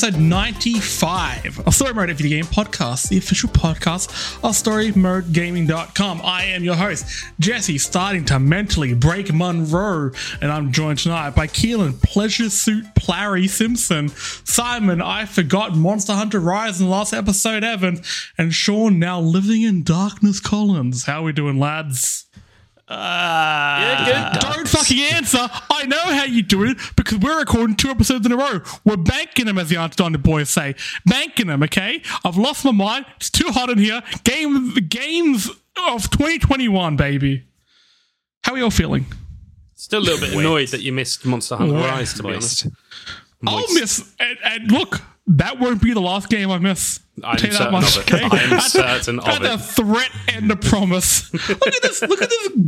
episode 95 of Story Mode Video Game Podcast, the official podcast of StoryModeGaming.com. I am your host, Jesse, starting to mentally break Monroe, and I'm joined tonight by Keelan, Pleasure Suit Plary Simpson, Simon, I Forgot Monster Hunter Rise in the last episode, Evan, and Sean, now living in darkness, Collins. How are we doing, lads? Yeah, don't fucking answer. I know how you do it because we're recording two episodes in a row. We're banking them, as the Auntie Donna boys say. Banking them, okay? I've lost my mind. It's too hot in here. Games of 2021, baby. How are you all feeling? Still a little bit annoyed that you missed Monster Hunter Rise, to be honest. I'll miss. And look, that won't be the last game I miss. I'm certain of it. That's a threat and a promise. Look at this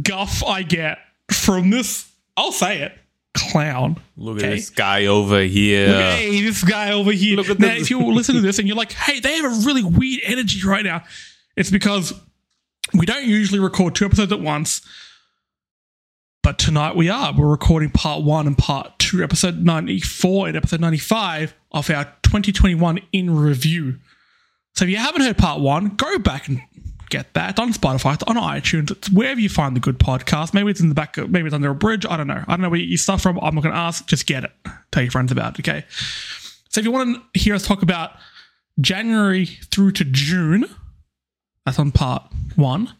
guff I get from this. I'll say it. Clown. Look at this guy over here. Hey, this guy over here. Now, if you listen to this and you're like, hey, they have a really weird energy right now, it's because we don't usually record two episodes at once. But tonight we are. We're recording part one and part two, episode 94 and episode 95 of our 2021 in review. So if you haven't heard part one, go back and get that. It's on Spotify, it's on iTunes, it's wherever you find the good podcast. Maybe it's in the back, maybe it's under a bridge. I don't know. I don't know where you get your stuff from. I'm not going to ask. Just get it. Tell your friends about it, okay? So if you want to hear us talk about January through to June, that's on part one.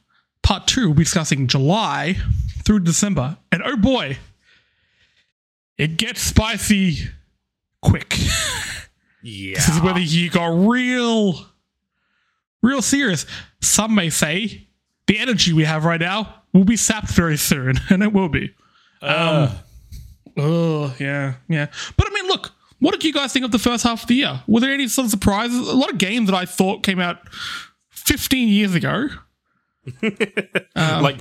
Part two, we'll be discussing July through December. And oh boy, it gets spicy quick. Yeah. This is where the year got real serious. Some may say the energy we have right now will be sapped very soon, and it will be. Yeah. But I mean, look, what did you guys think of the first half of the year? Were there any sort of surprises? A lot of games that I thought came out 15 years ago. Like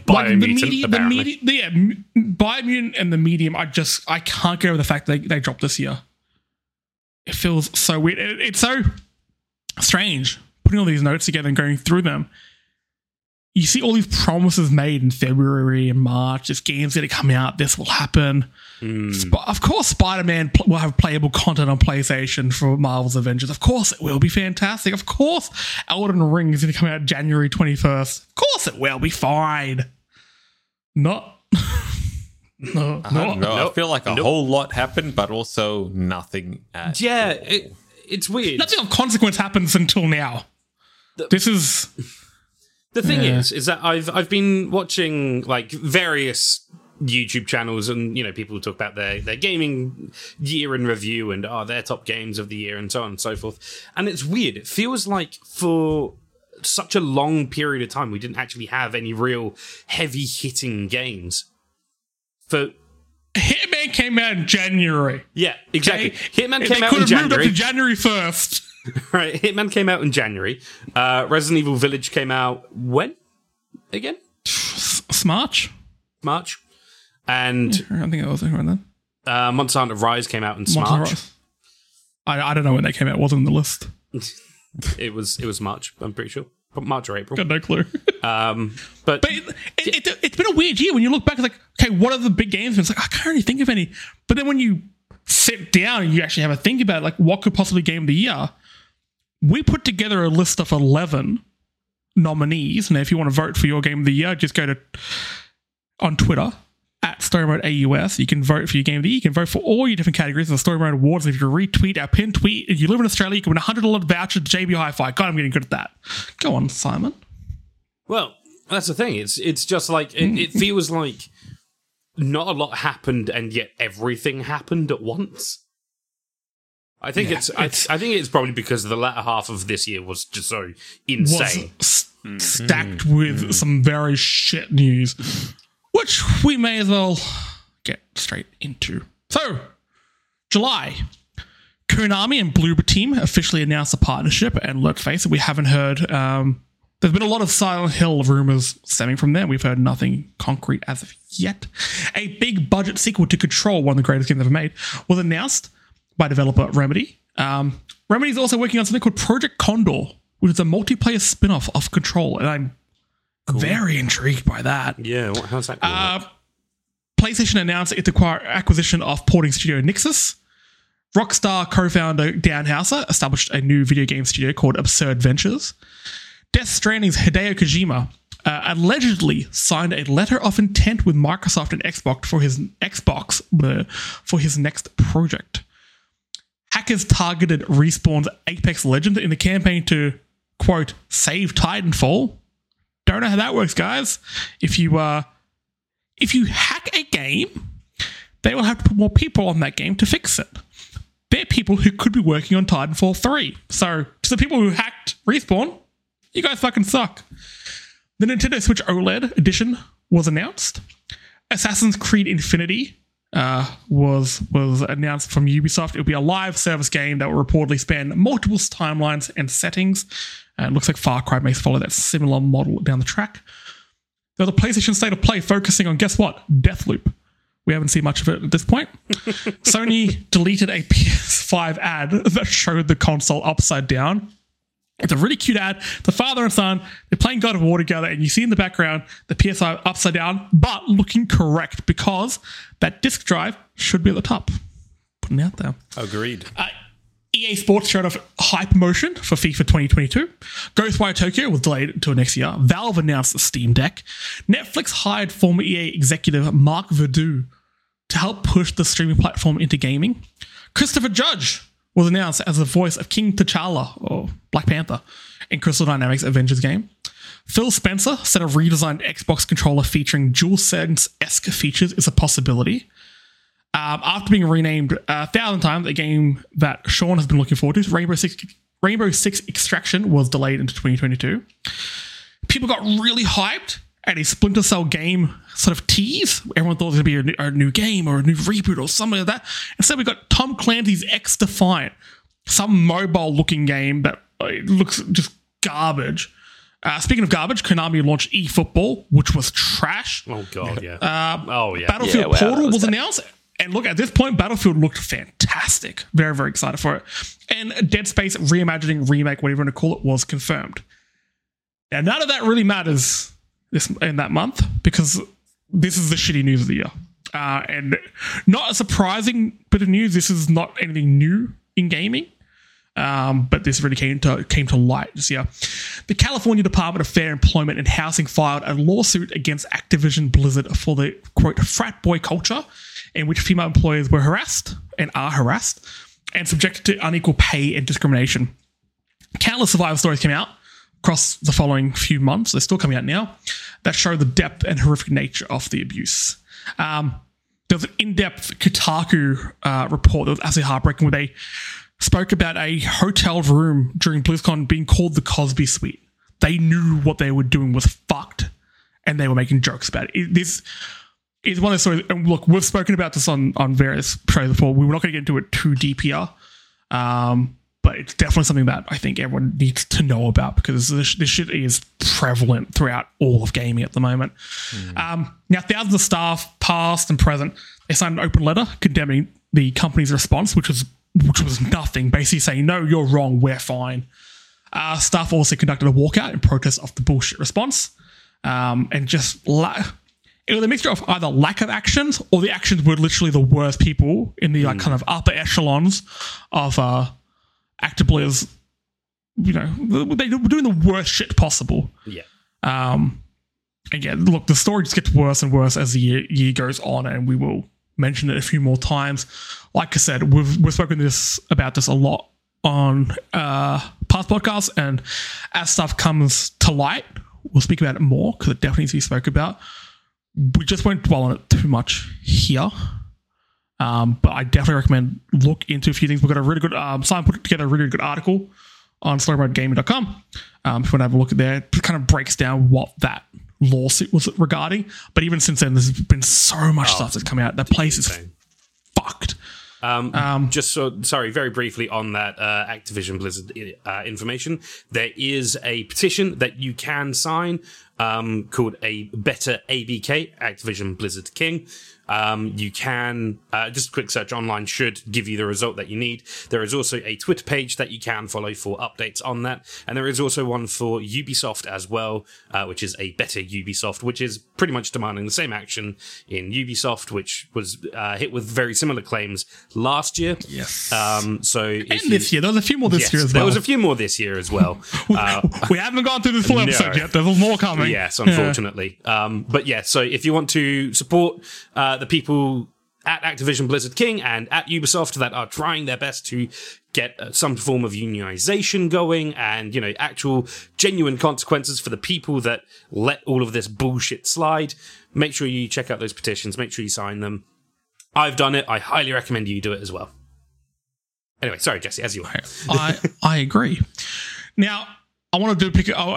Biomutant, apparently. Biomutant and The Medium, I can't get over the fact that they dropped this year. It feels so weird. It's so strange putting all these notes together and going through them. You see all these promises made in February and March. This game's going to come out. This will happen. Of course, Spider-Man will have playable content on PlayStation for Marvel's Avengers. Of course, it will be fantastic. Of course, Elden Ring is going to come out January 21st. Of course, it will be fine. I feel like a whole lot happened, but also nothing. It's weird. Nothing of consequence happens until now. The thing is that I've been watching like various YouTube channels, and you know, people talk about their gaming year in review and their top games of the year and so on and so forth. And it's weird. It feels like for such a long period of time we didn't actually have any real heavy hitting games. Hitman came out in January. Yeah, exactly. Okay? Hitman came out in January. They could have moved up to January 1st. Right, Hitman came out in January. Resident Evil Village came out when? Again? March. And yeah, I think it was around then. Monster Hunter Rise came out in March. I don't know when they came out. It wasn't on the list. It was March, I'm pretty sure. March or April. Got no clue. But it's been a weird year when you look back. It's like, okay, what are the big games? And it's like, I can't really think of any. But then when you sit down and you actually have a think about it, like what could possibly game of the year, we put together a list of 11 nominees. And if you want to vote for your game of the year, just go to on Twitter at Story Mode AUS. You can vote for your game of the year. You can vote for all your different categories in the Story Mode Awards. If you retweet our pinned tweet, if you live in Australia, you can win a $100 voucher to JB Hi Fi. God, I'm getting good at that. Go on, Simon. Well, that's the thing. It's just like it feels like not a lot happened, and yet everything happened at once. I think it's probably because the latter half of this year was just so insane, stacked with some very shit news. Which we may as well get straight into. So, July. Konami and Bloober Team officially announced a partnership, and let's face it, we haven't heard. There's been a lot of Silent Hill rumors stemming from there. We've heard nothing concrete as of yet. A big budget sequel to Control, one of the greatest games ever made, was announced by developer Remedy. Remedy is also working on something called Project Condor, which is a multiplayer spin-off of Control, and I'm very intrigued by that. Yeah, how's that going? PlayStation announced its acquisition of porting studio Nixus. Rockstar co-founder Dan Houser established a new video game studio called Absurd Ventures. Death Stranding's Hideo Kojima allegedly signed a letter of intent with Microsoft and Xbox for his next project. Hackers targeted Respawn's Apex Legends in the campaign to, quote, save Titanfall. Don't know how that works, guys. If you hack a game, they will have to put more people on that game to fix it. They're people who could be working on Titanfall 3. So, to the people who hacked Respawn, you guys fucking suck. The Nintendo Switch OLED edition was announced. Assassin's Creed Infinity was announced from Ubisoft. It'll be a live service game that will reportedly span multiple timelines and settings. It looks like Far Cry may follow that similar model down the track. There's a PlayStation State of Play focusing on, guess what? Deathloop. We haven't seen much of it at this point. Sony deleted a PS5 ad that showed the console upside down. It's a really cute ad. The father and son, they're playing God of War together, and you see in the background the PS5 upside down, but looking correct because that disc drive should be at the top. Putting it out there. Agreed. EA Sports showed off hype motion for FIFA 2022. Ghostwire Tokyo was delayed until next year. Valve announced the Steam Deck. Netflix hired former EA executive Mark Verdu to help push the streaming platform into gaming. Christopher Judge was announced as the voice of King T'Challa, or Black Panther, in Crystal Dynamics' Avengers game. Phil Spencer said a redesigned Xbox controller featuring DualSense-esque features is a possibility. After being renamed 1,000 times, a game that Sean has been looking forward to, Rainbow Six Extraction, was delayed into 2022. People got really hyped at a Splinter Cell game sort of tease. Everyone thought it was going to be a new game or a new reboot or something like that. Instead, we got Tom Clancy's X Defiant, some mobile-looking game that looks just garbage. Speaking of garbage, Konami launched eFootball, which was trash. Oh, God, yeah. Battlefield Portal was announced. And look, at this point, Battlefield looked fantastic. Very, very excited for it. And Dead Space Reimagining, Remake, whatever you want to call it, was confirmed. Now, none of that really matters in that month because this is the shitty news of the year. And not a surprising bit of news. This is not anything new in gaming. But this really came to light this year. The California Department of Fair Employment and Housing filed a lawsuit against Activision Blizzard for the, quote, frat boy culture in which female employees were harassed and are harassed and subjected to unequal pay and discrimination. Countless survivor stories came out across the following few months. They're still coming out now that show the depth and horrific nature of the abuse. There's an in-depth Kotaku report that was absolutely heartbreaking where they spoke about a hotel room during BlizzCon being called the Cosby Suite. They knew what they were doing was fucked and they were making jokes about it. This is one of the stories, and look, we've spoken about this on various shows before. We're not going to get into it too deep here, but it's definitely something that I think everyone needs to know about because this shit is prevalent throughout all of gaming at the moment. Now, thousands of staff, past and present, they signed an open letter condemning the company's response, which was nothing, basically saying, no, you're wrong, we're fine. Staff also conducted a walkout in protest of the bullshit response, and just... It was a mixture of either lack of actions or the actions were literally the worst people in the like kind of upper echelons of Activision. You know, they were doing the worst shit possible. Yeah. And yeah, look, the story just gets worse and worse as the year goes on, and we will mention it a few more times. Like I said, we've spoken about this a lot on past podcasts, and as stuff comes to light, we'll speak about it more because it definitely needs to be spoken about. We just won't dwell on it too much here, but I definitely recommend look into a few things. We've got a really good, Simon put together a really good article on slowmodegaming.com. If you want to have a look at there, it kind of breaks down what that lawsuit was regarding. But even since then, there's been so much stuff that's come out. That place is fucked. Very briefly on that Activision Blizzard information. There is a petition that you can sign called A Better ABK, Activision Blizzard King. You can, just a quick search online should give you the result that you need. There is also a Twitter page that you can follow for updates on that. And there is also one for Ubisoft as well, which is A Better Ubisoft, which is pretty much demanding the same action in Ubisoft, which was hit with very similar claims last year. Yes. So this year. There was a few more this year as well. There was a few more this year as well. We haven't gone through the full episode yet. There's more coming. Yes, unfortunately. Yeah. But yeah, so if you want to support the people at Activision Blizzard King and at Ubisoft that are trying their best to get some form of unionization going and, you know, actual genuine consequences for the people that let all of this bullshit slide, make sure you check out those petitions, make sure you sign them. I've done it. I highly recommend you do it as well. Anyway, sorry, Jesse, as you were. I agree. Now, I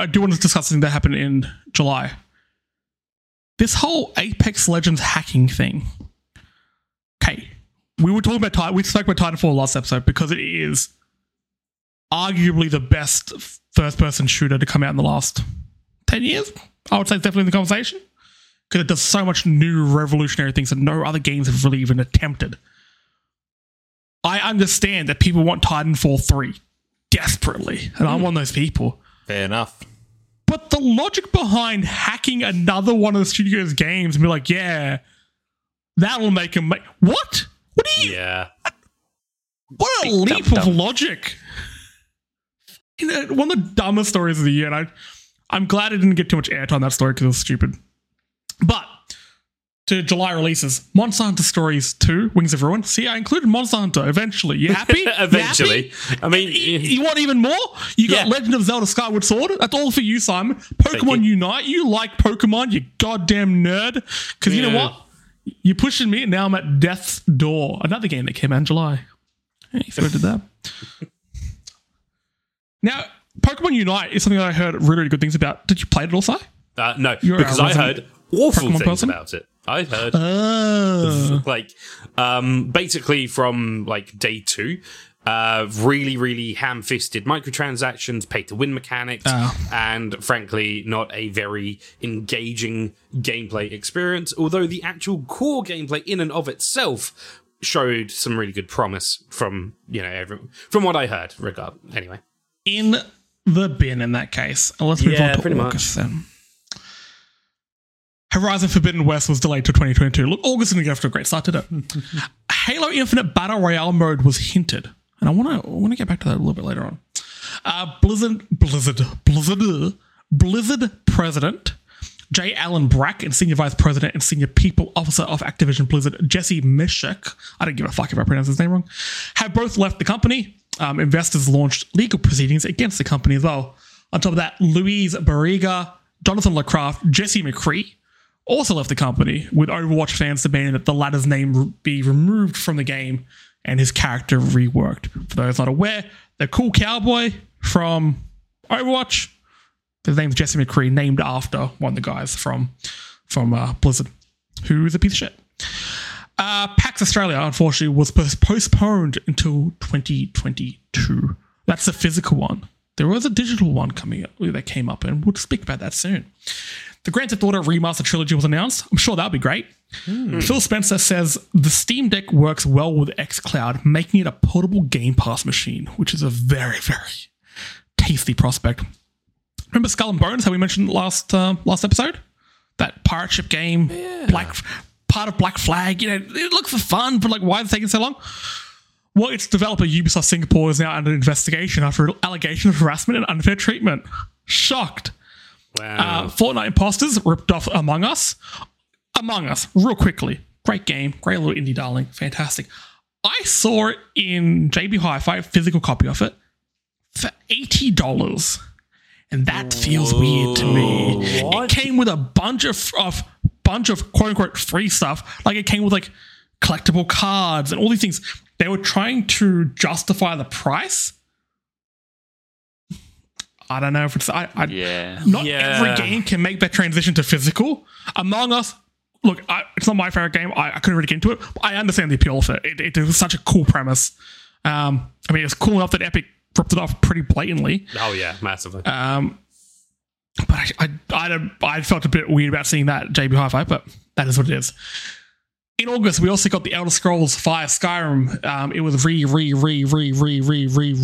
do want to discuss something that happened in July. This whole Apex Legends hacking thing. Okay, we spoke about Titanfall last episode because it is arguably the best first-person shooter to come out in the last 10 years. I would say it's definitely in the conversation because it does so much new revolutionary things that no other games have really even attempted. I understand that people want Titanfall 3 desperately, and I'm one of those people. Fair enough. But the logic behind hacking another one of the studio's games and be like, yeah, that will make him make... What? What are you... Yeah. What a leap of logic. You know, one of the dumbest stories of the year, and I'm glad I didn't get too much airtime that story because it was stupid. But to July releases, Monster Hunter Stories 2, Wings of Ruin. See, I included Monster Hunter eventually. You happy? Eventually. You happy? I mean... You want even more? You got Legend of Zelda Skyward Sword. That's all for you, Simon. Pokemon Unite. You like Pokemon, you goddamn nerd. Because you know what? You're pushing me, and now I'm at Death's Door. Another game that came out in July. Hey, so I did that. Now, Pokemon Unite is something that I heard really, really good things about. Did you play it all, Si? No, because I heard awful Pokemon things about it. I heard basically from like day two, really, really ham-fisted microtransactions, pay-to-win mechanics, and frankly, not a very engaging gameplay experience, although the actual core gameplay in and of itself showed some really good promise from, you know, from what I heard, anyway. In the bin in that case. Let's move on to pretty August, much. Then. Horizon Forbidden West was delayed to 2022. Look, August didn't get off to a great start, did it? Halo Infinite Battle Royale mode was hinted. And I want to get back to that a little bit later on. Blizzard President J. Allen Brack and Senior Vice President and Senior People Officer of Activision Blizzard, Jesse Mishek, I don't give a fuck if I pronounce his name wrong, have both left the company. Investors launched legal proceedings against the company as well. On top of that, Louise Barriga, Jonathan LaCraft, Jesse McCree also left the company, with Overwatch fans demanding that the latter's name be removed from the game and his character reworked. For those not aware, the cool cowboy from Overwatch, his name's Jesse McCree, named after one of the guys from Blizzard, who is a piece of shit. PAX Australia, unfortunately, was postponed until 2022. That's the physical one. There was a digital one coming up that came up, and we'll speak about that soon. The Grand Theft Auto Remaster Trilogy was announced. I'm sure that'll be great. Phil Spencer says the Steam Deck works well with xCloud, making it a portable Game Pass machine, which is a very, very tasty prospect. Remember Skull and Bones, how we mentioned last episode? That pirate ship game, part of Black Flag. You know, it looks fun, but like, why is it taking so long? Well, its developer, Ubisoft Singapore, is now under investigation after an allegation of harassment and unfair treatment. Shocked. Wow. Fortnite imposters ripped off Among Us. Among Us, real quickly. Great game. Great little indie darling. Fantastic. I saw it in JB Hi Fi, a physical copy of it, for $80. And that feels weird to me. What? It came with a bunch of quote-unquote free stuff. Like, it came with like collectible cards and all these things. They were trying to justify the price. I don't know if it's... Every game can make that transition to physical. Among Us, look, it's not my favorite game. I couldn't really get into it. But I understand the appeal of it. It was such a cool premise. I mean, it's cool enough that Epic ripped it off pretty blatantly. Oh, yeah, massively. But I felt a bit weird about seeing that JB Hi Fi, but that is what it is. In August, we also got the Elder Scrolls V: Skyrim. It was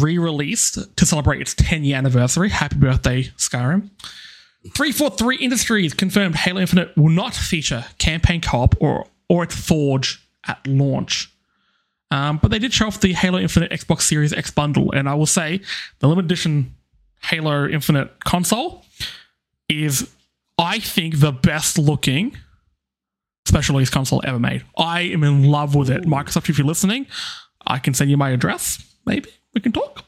re-released to celebrate its 10-year anniversary. Happy birthday, Skyrim. 343 Industries confirmed Halo Infinite will not feature campaign co-op or its Forge at launch. But they did show off the Halo Infinite Xbox Series X bundle, and I will say the limited edition Halo Infinite console is, I think, the best looking special release console ever made. I am in love with it. Microsoft, if you're listening, I can send you my address. Maybe we can talk.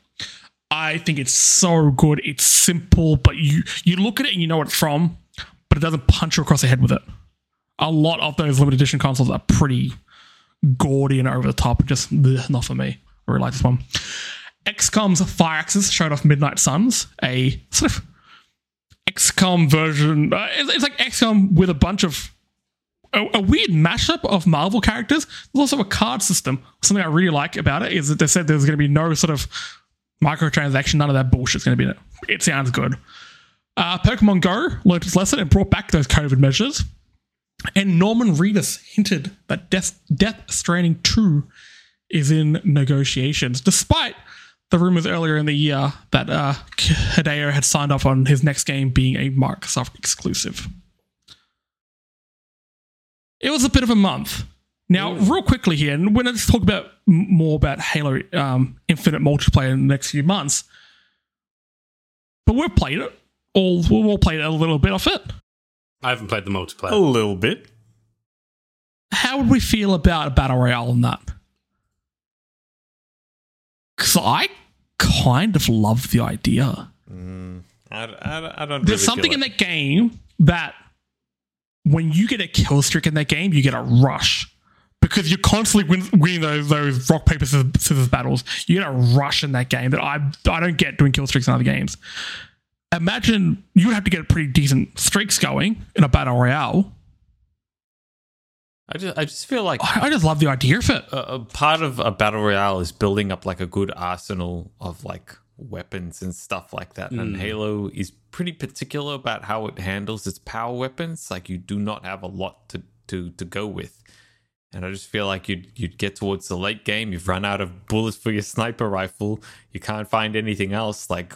I think it's so good. It's simple, but you look at it and you know what it's from, but it doesn't punch you across the head with it. A lot of those limited edition consoles are pretty gaudy and over the top. Just not for me. I really like this one. XCOM's Fire Axis showed off Midnight Suns, a sort of XCOM version. It's like XCOM with a bunch of a weird mashup of Marvel characters. There's also a card system. Something I really like about it is that they said there's going to be no sort of microtransaction, none of that bullshit's going to be in it. It sounds good. Pokemon Go learned its lesson and brought back those COVID measures. And Norman Reedus hinted that Death Stranding 2 is in negotiations, despite the rumors earlier in the year that Hideo had signed off on his next game being a Microsoft exclusive. It was a bit of a month. Now, real quickly here, and we're going to talk about more about Halo Infinite multiplayer in the next few months. But we've played it. We'll play a little bit of it. I haven't played the multiplayer. A little bit. How would we feel about a Battle Royale in that? Because I kind of love the idea. I don't. There's really something in that game that when you get a kill streak in that game, you get a rush. Because you're constantly winning those rock, paper, scissors battles. You get a rush in that game that I don't get doing kill streaks in other games. Imagine you would have to get pretty decent streaks going in a battle royale. I just feel like I just love the idea of it. A part of a battle royale is building up like a good arsenal of like weapons and stuff like that. And Halo is pretty particular about how it handles its power weapons. Like you do not have a lot to go with. And I just feel like you'd get towards the late game. You've run out of bullets for your sniper rifle. You can't find anything else. Like,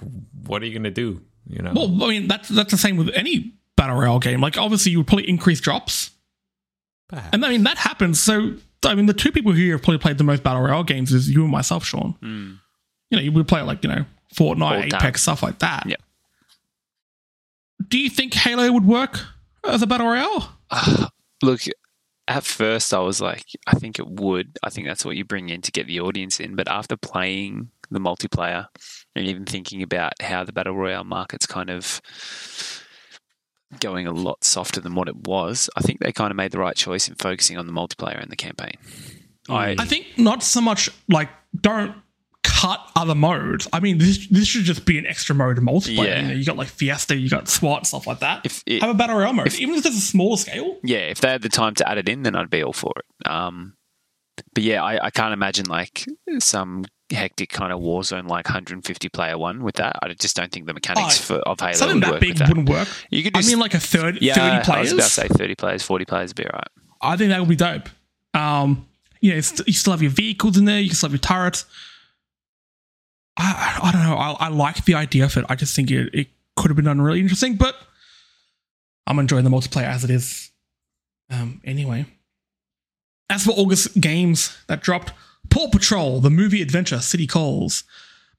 what are you going to do? You know. Well, I mean, that's the same with any battle royale game. Like, obviously, you would probably increase drops. Perhaps. And I mean, that happens. So, I mean, the two people who have probably played the most battle royale games is you and myself, Sean. Mm. You know, you would play like, you know, Fortnite, Apex, stuff like that. Yeah. Do you think Halo would work as a battle royale? Look. At first, I was like, I think it would. I think that's what you bring in to get the audience in. But after playing the multiplayer and even thinking about how the Battle Royale market's kind of going a lot softer than what it was, I think they kind of made the right choice in focusing on the multiplayer and the campaign. I think not so much, like, don't cut other modes. I mean, this should just be an extra mode of multiplayer. Yeah. You know, you got like Fiesta, you got SWAT, stuff like that. Have a battle royale mode, even if it's a smaller scale. Yeah, if they had the time to add it in, then I'd be all for it. But yeah, I can't imagine like some hectic kind of Warzone like 150 player one with that. I just don't think the mechanics of Halo something would that work big with that. Wouldn't work. You could just, 30 players. I was about to say 30 players, 40 players would be all right. I think that would be dope. You know, you still have your vehicles in there. You can still have your turrets. I don't know. I like the idea of it. I just think it could have been done really interesting, but I'm enjoying the multiplayer as it is. Anyway. As for August games that dropped, Paw Patrol, the movie adventure, City Calls,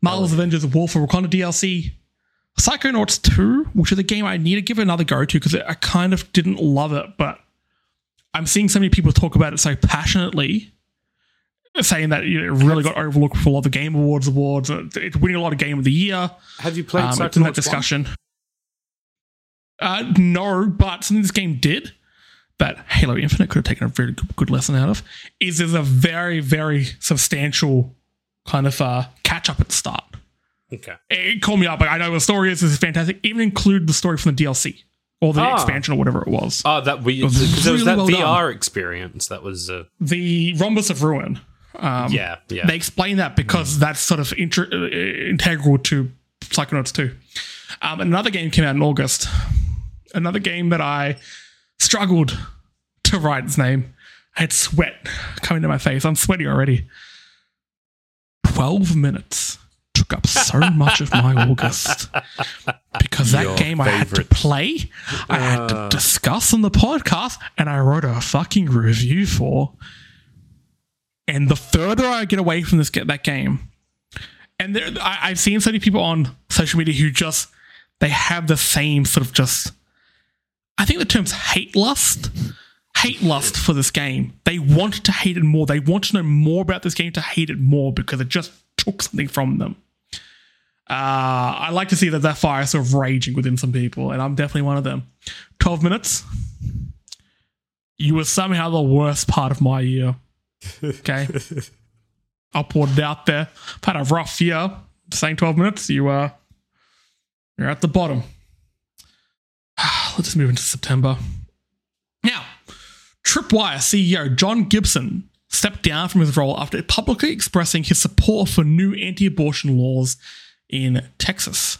Marvel's Avengers, War for Wakanda DLC, Psychonauts 2, which is a game I need to give another go to because I kind of didn't love it, but I'm seeing so many people talk about it so passionately, saying that it really got overlooked for a lot of the Game Awards. It's winning a lot of Game of the Year. Have you played Psychonauts in that discussion? No, but something this game did that Halo Infinite could have taken a very good lesson out of is there's a very, very substantial kind of catch-up at the start. Okay. It called me up. Like, I know the story is. This is fantastic. Even include the story from the DLC or the expansion or whatever it was. Oh, that weird. Because really there was that VR experience. That was... the Rhombus of Ruin. They explain that because that's sort of integral to Psychonauts 2. And another game came out in August. Another game that I struggled to write its name. I had sweat coming to my face. I'm sweaty already. 12 minutes took up so much of my August because that game favorite. I had to play, I had to discuss on the podcast, and I wrote a fucking review for. And the further I get away from that game, and I've seen so many people on social media who just, they have the same sort of just, I think the term's hate lust for this game. They want to hate it more. They want to know more about this game to hate it more because it just took something from them. I like to see that fire is sort of raging within some people, and I'm definitely one of them. 12 minutes. You were somehow the worst part of my year. Okay. I'll put it out there. I've had a rough year. Saying 12 minutes, you're at the bottom. Let's just move into September. Now, Tripwire CEO John Gibson stepped down from his role after publicly expressing his support for new anti-abortion laws in Texas.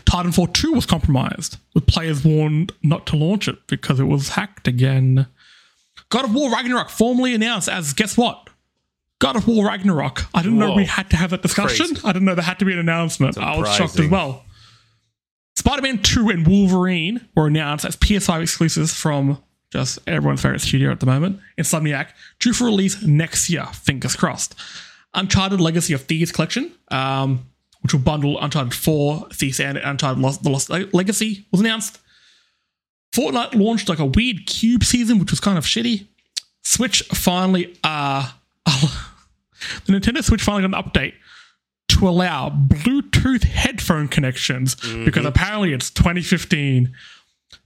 Titanfall 2 was compromised, with players warned not to launch it because it was hacked again. God of War Ragnarok formally announced as, guess what? God of War Ragnarok. I didn't know we had to have that discussion. Crazy. I didn't know there had to be an announcement. Surprising. I was shocked as well. Spider-Man 2 and Wolverine were announced as PS5 exclusives from just everyone's favorite studio at the moment, Insomniac, due for release next year. Fingers crossed. Uncharted Legacy of Thieves Collection, which will bundle Uncharted 4, Thieves, and Uncharted The Lost Legacy, was announced. Fortnite launched like a weird cube season, which was kind of shitty. Switch finally... the Nintendo Switch finally got an update to allow Bluetooth headphone connections because apparently it's 2015.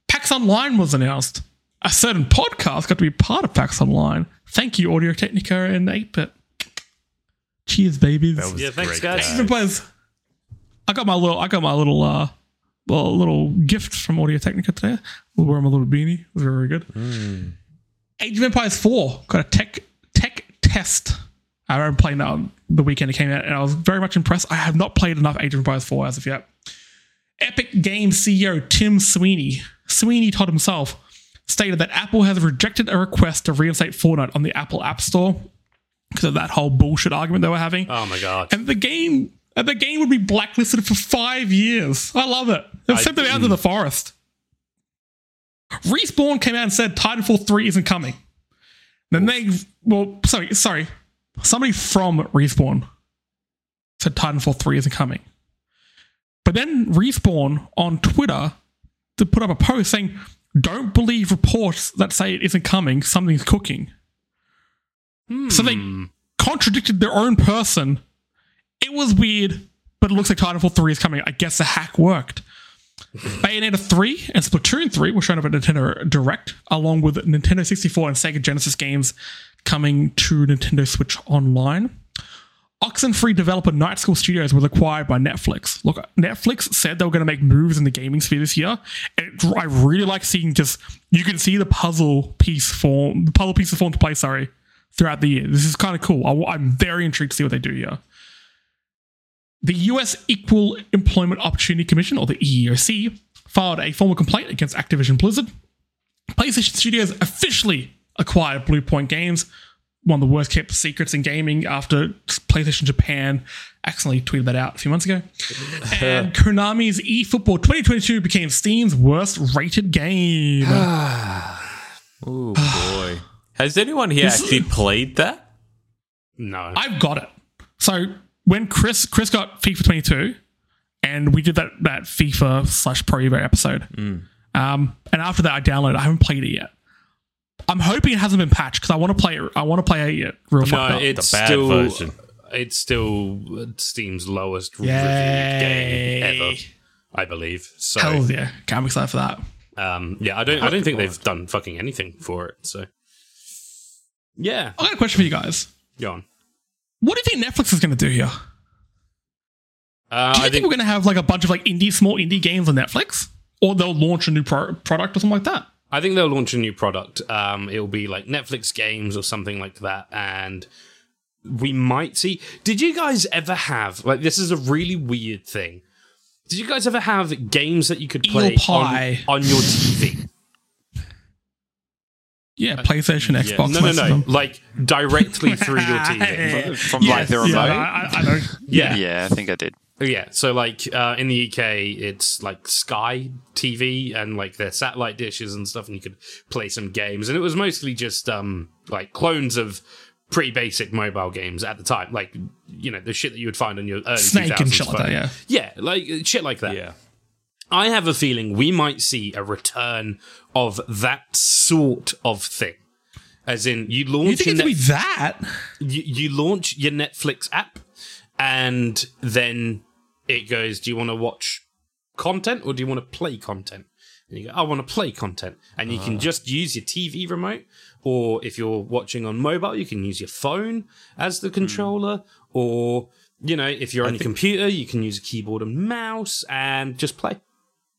PAX Online was announced. A certain podcast got to be part of PAX Online. Thank you, Audio-Technica and 8-Bit. Cheers, babies. That was thanks, guys. I got my little gift from Audio-Technica today. I'll wear my little beanie. It was very good. Age of Empires 4 got a tech test. I remember playing that on the weekend it came out, and I was very much impressed. I have not played enough Age of Empires 4 as of yet. Epic Games CEO Tim Sweeney Todd himself stated that Apple has rejected a request to reinstate Fortnite on the Apple App Store because of that whole bullshit argument they were having. Oh my god! And the game would be blacklisted for 5 years. I love it. They sent them out into the forest. Respawn came out and said Titanfall 3 isn't coming. Then sorry. Somebody from Respawn said Titanfall 3 isn't coming. But then Respawn on Twitter to put up a post saying, don't believe reports that say it isn't coming, something's cooking. So they contradicted their own person. It was weird, but it looks like Titanfall 3 is coming. I guess the hack worked. Bayonetta 3 and Splatoon 3 were shown up at Nintendo Direct, along with Nintendo 64 and Sega Genesis games coming to Nintendo Switch Online. Oxenfree developer Night School Studios was acquired by Netflix. Look, Netflix said they were going to make moves in the gaming sphere this year, and I really like seeing you can see the puzzle piece form to play throughout the year. This is kind of cool. I'm very intrigued to see what they do here. The US Equal Employment Opportunity Commission, or the EEOC, filed a formal complaint against Activision Blizzard. PlayStation Studios officially acquired Blue Point Games, one of the worst kept secrets in gaming after PlayStation Japan accidentally tweeted that out a few months ago. And Konami's eFootball 2022 became Steam's worst rated game. Oh boy. Has anyone here actually played that? No. I've got it. So... when Chris got FIFA 22, and we did that FIFA / Pro Evo episode, and after that I downloaded it. I haven't played it yet. I'm hoping it hasn't been patched because I want to play it. I want to play it yet. Real fun. No, it's the bad version. It's still Steam's lowest reviewed game ever, I believe. So hell yeah, okay, I'm excited for that. Yeah, I don't think they've done fucking anything for it. So yeah, I got a question for you guys. Go on. What do you think Netflix is going to do here? Do you think we're going to have like a bunch of like small indie games on Netflix? Or they'll launch a new product or something like that? I think they'll launch a new product. It'll be like Netflix games or something like that. And we might see... Did you guys ever have... like, this is a really weird thing. Did you guys ever have games that you could play on your TV? Yeah, PlayStation, Xbox. Yeah. No. Like, directly through your TV. From, yes, like, the remote? I don't. Yeah. Yeah, I think I did. Yeah, so, like, in the UK, it's, like, Sky TV and, like, their satellite dishes and stuff, and you could play some games. And it was mostly just, like, clones of pretty basic mobile games at the time. Like, you know, the shit that you would find on your early 2000s. Snake and shit like that, yeah. Yeah, like, shit like that. Yeah. I have a feeling we might see a return of that sort of thing. As in, you launch... You think it's going to be that? You launch your Netflix app, and then it goes, do you want to watch content or do you want to play content? And you go, I want to play content. And you can just use your TV remote, or if you're watching on mobile, you can use your phone as the controller, or, you know, if you're on your computer, you can use a keyboard and mouse and just play.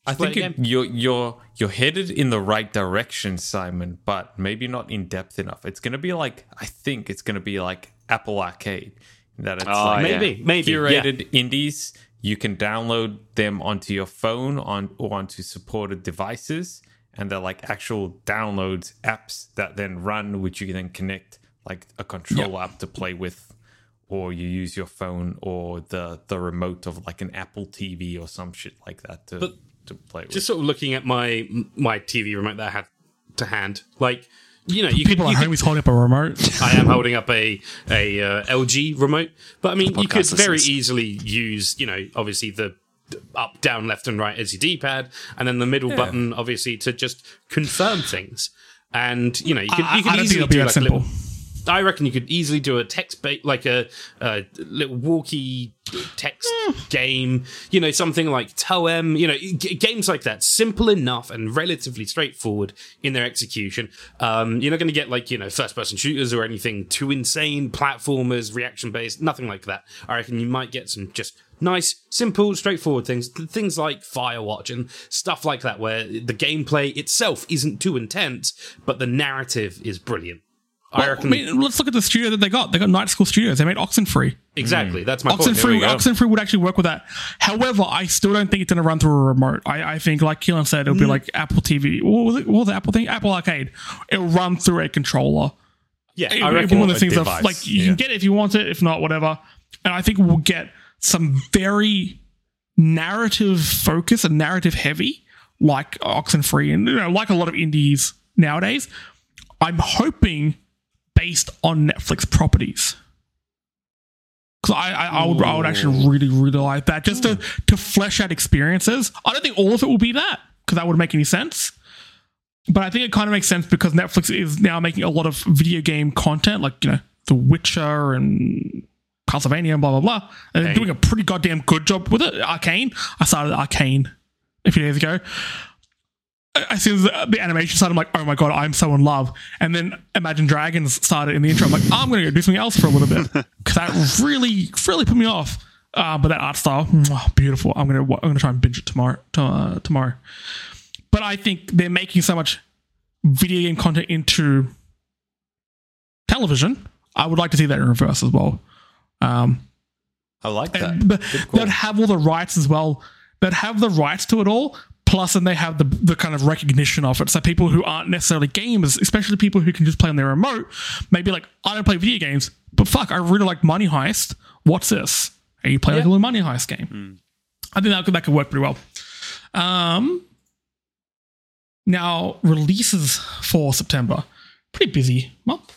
I think you're headed in the right direction, Simon, but maybe not in depth enough. It's going to be like, I think it's going to be like Apple Arcade, that it's curated indies. You can download them onto your phone or onto supported devices, and they're like actual downloads apps that then run, which you can then connect like a control app to play with, or you use your phone or the remote of like an Apple TV or some shit like that to play with. Just sort of looking at my TV remote that I had to hand, like, you know, he's holding up a remote. I am holding up a LG remote, but I mean, you could very easily use, you know, obviously the up, down, left, and right as your D-pad, and then the middle button, obviously, to just confirm things. And you know, you could easily do like a little. I reckon you could easily do a text, like a little walkie text game, you know, something like Toem, you know, games like that, simple enough and relatively straightforward in their execution. You're not going to get like, you know, first-person shooters or anything too insane, platformers, reaction-based, nothing like that. I reckon you might get some just nice, simple, straightforward things like Firewatch and stuff like that, where the gameplay itself isn't too intense, but the narrative is brilliant. I mean, let's look at the studio that they got. They got Night School Studios. They made Oxenfree. Exactly. That's my point. Oxenfree would actually work with that. However, I still don't think it's going to run through a remote. I think, like Keelan said, it'll be like Apple TV. What was the Apple thing? Apple Arcade. It'll run through a controller. Yeah, I reckon one of the things that, like, you can get it if you want it, if not, whatever. And I think we'll get some very narrative focus and narrative heavy, like Oxenfree, and, you know, like a lot of indies nowadays. I'm hoping based on Netflix properties, because I would actually really like that, just to flesh out experiences. I don't think all of it will be that, because that wouldn't make any sense. But I think it kind of makes sense because Netflix is now making a lot of video game content, like, you know, The Witcher and Castlevania and blah blah blah, and they're doing a pretty goddamn good job with it. Arcane, I started Arcane a few days ago. As soon as the animation started, I'm like, oh my god, I'm so in love. And then Imagine Dragons started in the intro. I'm like, I'm going to go do something else for a little bit, because that really, really put me off. But that art style, beautiful. I'm going to try and binge it tomorrow. But I think they're making so much video game content into television. I would like to see that in reverse as well. I like that. But they'd have all the rights as well. They'd have the rights to it all. Plus, and they have the kind of recognition of it. So people who aren't necessarily gamers, especially people who can just play on their remote, maybe like, I don't play video games, but fuck, I really like Money Heist. What's this? And you play like a little Money Heist game. I think that could work pretty well. Now, releases for September. Pretty busy month.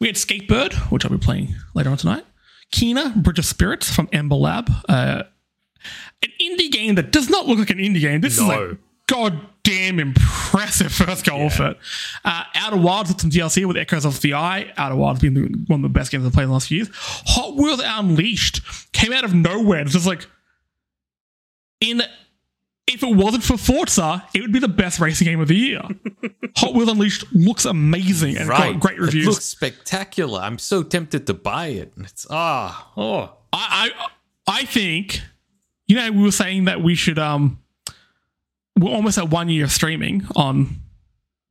We had Skatebird, which I'll be playing later on tonight. Kena, Bridge of Spirits from Ember Lab. An indie game that does not look like an indie game. This is a goddamn impressive first go off it. Outer Wilds with some DLC with Echoes of the Eye. Outer Wilds being one of the best games I've played in the last few years. Hot Wheels Unleashed came out of nowhere. It's just like, if it wasn't for Forza, it would be the best racing game of the year. Hot Wheels Unleashed looks amazing and got great reviews. It looks spectacular. I'm so tempted to buy it. It's I think. You know, we were saying that we should, we're almost at 1 year of streaming on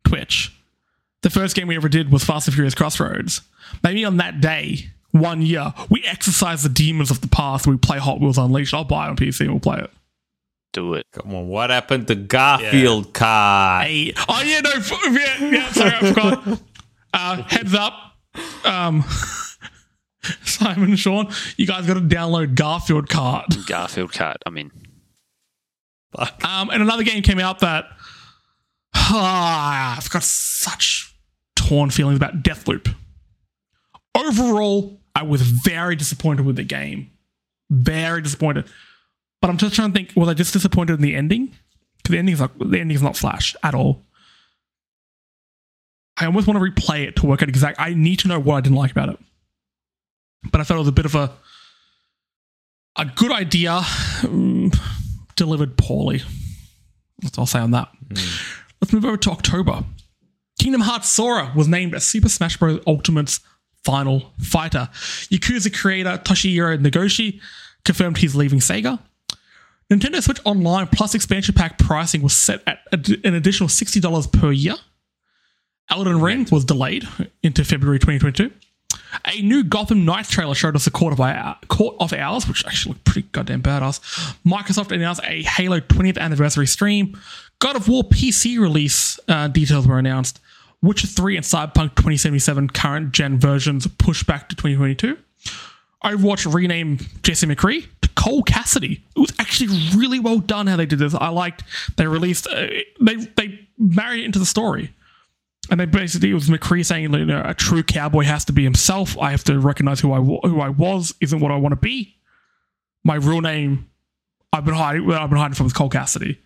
Twitch. The first game we ever did was Fast and Furious Crossroads. Maybe on that day, 1 year, we exercise the demons of the past. We play Hot Wheels Unleashed. I'll buy it on PC and we'll play it. do it. Come on, what happened to Garfield car? Hey. Oh, yeah, no. Sorry, I forgot. Heads up. Simon and Sean, you guys got to download Garfield Kart. Garfield Kart, I mean. Fuck. And another game came out that I've got such torn feelings about, Deathloop. Overall, I was very disappointed with the game. Very disappointed. But I'm just trying to think, was I just disappointed in the ending? Because the ending's not Flash at all. I almost want to replay it to work out exactly. I need to know what I didn't like about it. But I thought it was a bit of a good idea delivered poorly. That's all I'll say on that. Let's move over to October. Kingdom Hearts Sora was named as Super Smash Bros. Ultimate's final fighter. Yakuza creator Toshihiro Nagoshi confirmed he's leaving Sega. Nintendo Switch Online Plus expansion pack pricing was set at an additional $60 per year. Elden Ring was delayed into February 2022. A new Gotham Knights trailer showed us a Court of Owls, which actually looked pretty goddamn badass. Microsoft announced a Halo 20th anniversary stream. God of War PC release details were announced. Witcher 3 and Cyberpunk 2077 current gen versions pushed back to 2022. Overwatch renamed Jesse McCree to Cole Cassidy. It was actually really well done how they did this. I liked they released they married it into the story. And they basically, it was McCree saying, you know, a true cowboy has to be himself. I have to recognize who I was isn't what I want to be. My real name, I've been hiding from, is Cole Cassidy.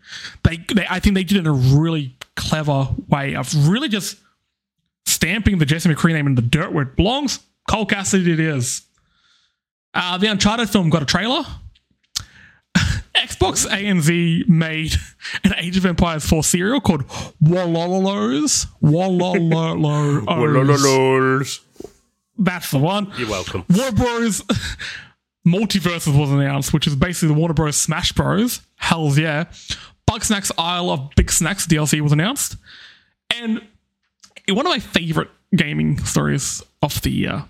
I think they did it in a really clever way of really just stamping the Jesse McCree name in the dirt where it belongs. Cole Cassidy it is. The Uncharted film got a trailer. Xbox ANZ made an Age of Empires 4 serial called Wallololos. That's the one. You're welcome. Warner Bros. Multiverses was announced, which is basically the Warner Bros. Smash Bros. Hells yeah. Bugsnax Isle of Big Snacks DLC was announced. And one of my favorite gaming stories of the year.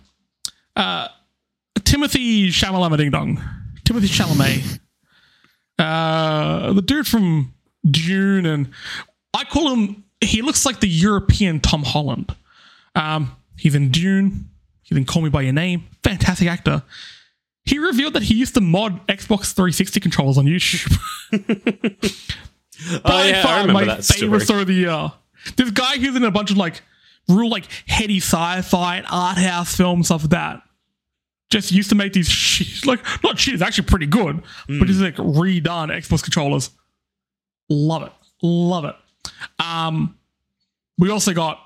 Timothy Shamalama Ding Dong. Timothy Chalamet. The dude from Dune, and I call him, he looks like the European Tom Holland. He's in Dune. He's in Call Me By Your Name. Fantastic actor. He revealed that he used to mod Xbox 360 controllers on YouTube. By far, my favorite story of the year. This guy who's in a bunch of real heady sci-fi and art house films, stuff like that. Just used to make these shit, not shit, it's actually pretty good, but it's redone Xbox controllers. Love it. We also got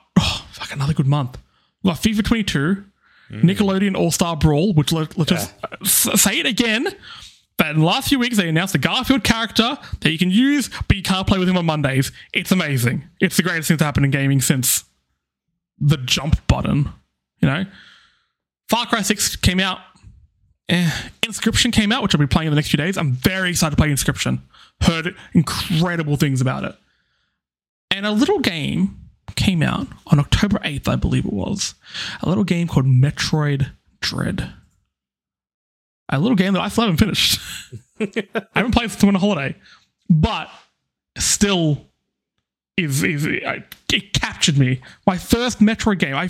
another good month. We got FIFA 22, Nickelodeon All-Star Brawl, which let's just say it again. But in the last few weeks, they announced a Garfield character that you can use, but you can't play with him on Mondays. It's amazing. It's the greatest thing to happen in gaming since the jump button, you know? Far Cry 6 came out. Inscription came out, which I'll be playing in the next few days. I'm very excited to play Inscription. Heard incredible things about it. And a little game came out on October 8th, I believe it was. A little game called Metroid Dread. A little game that I still haven't finished. I haven't played since I went on holiday. But still, it captured me. My first Metroid game. I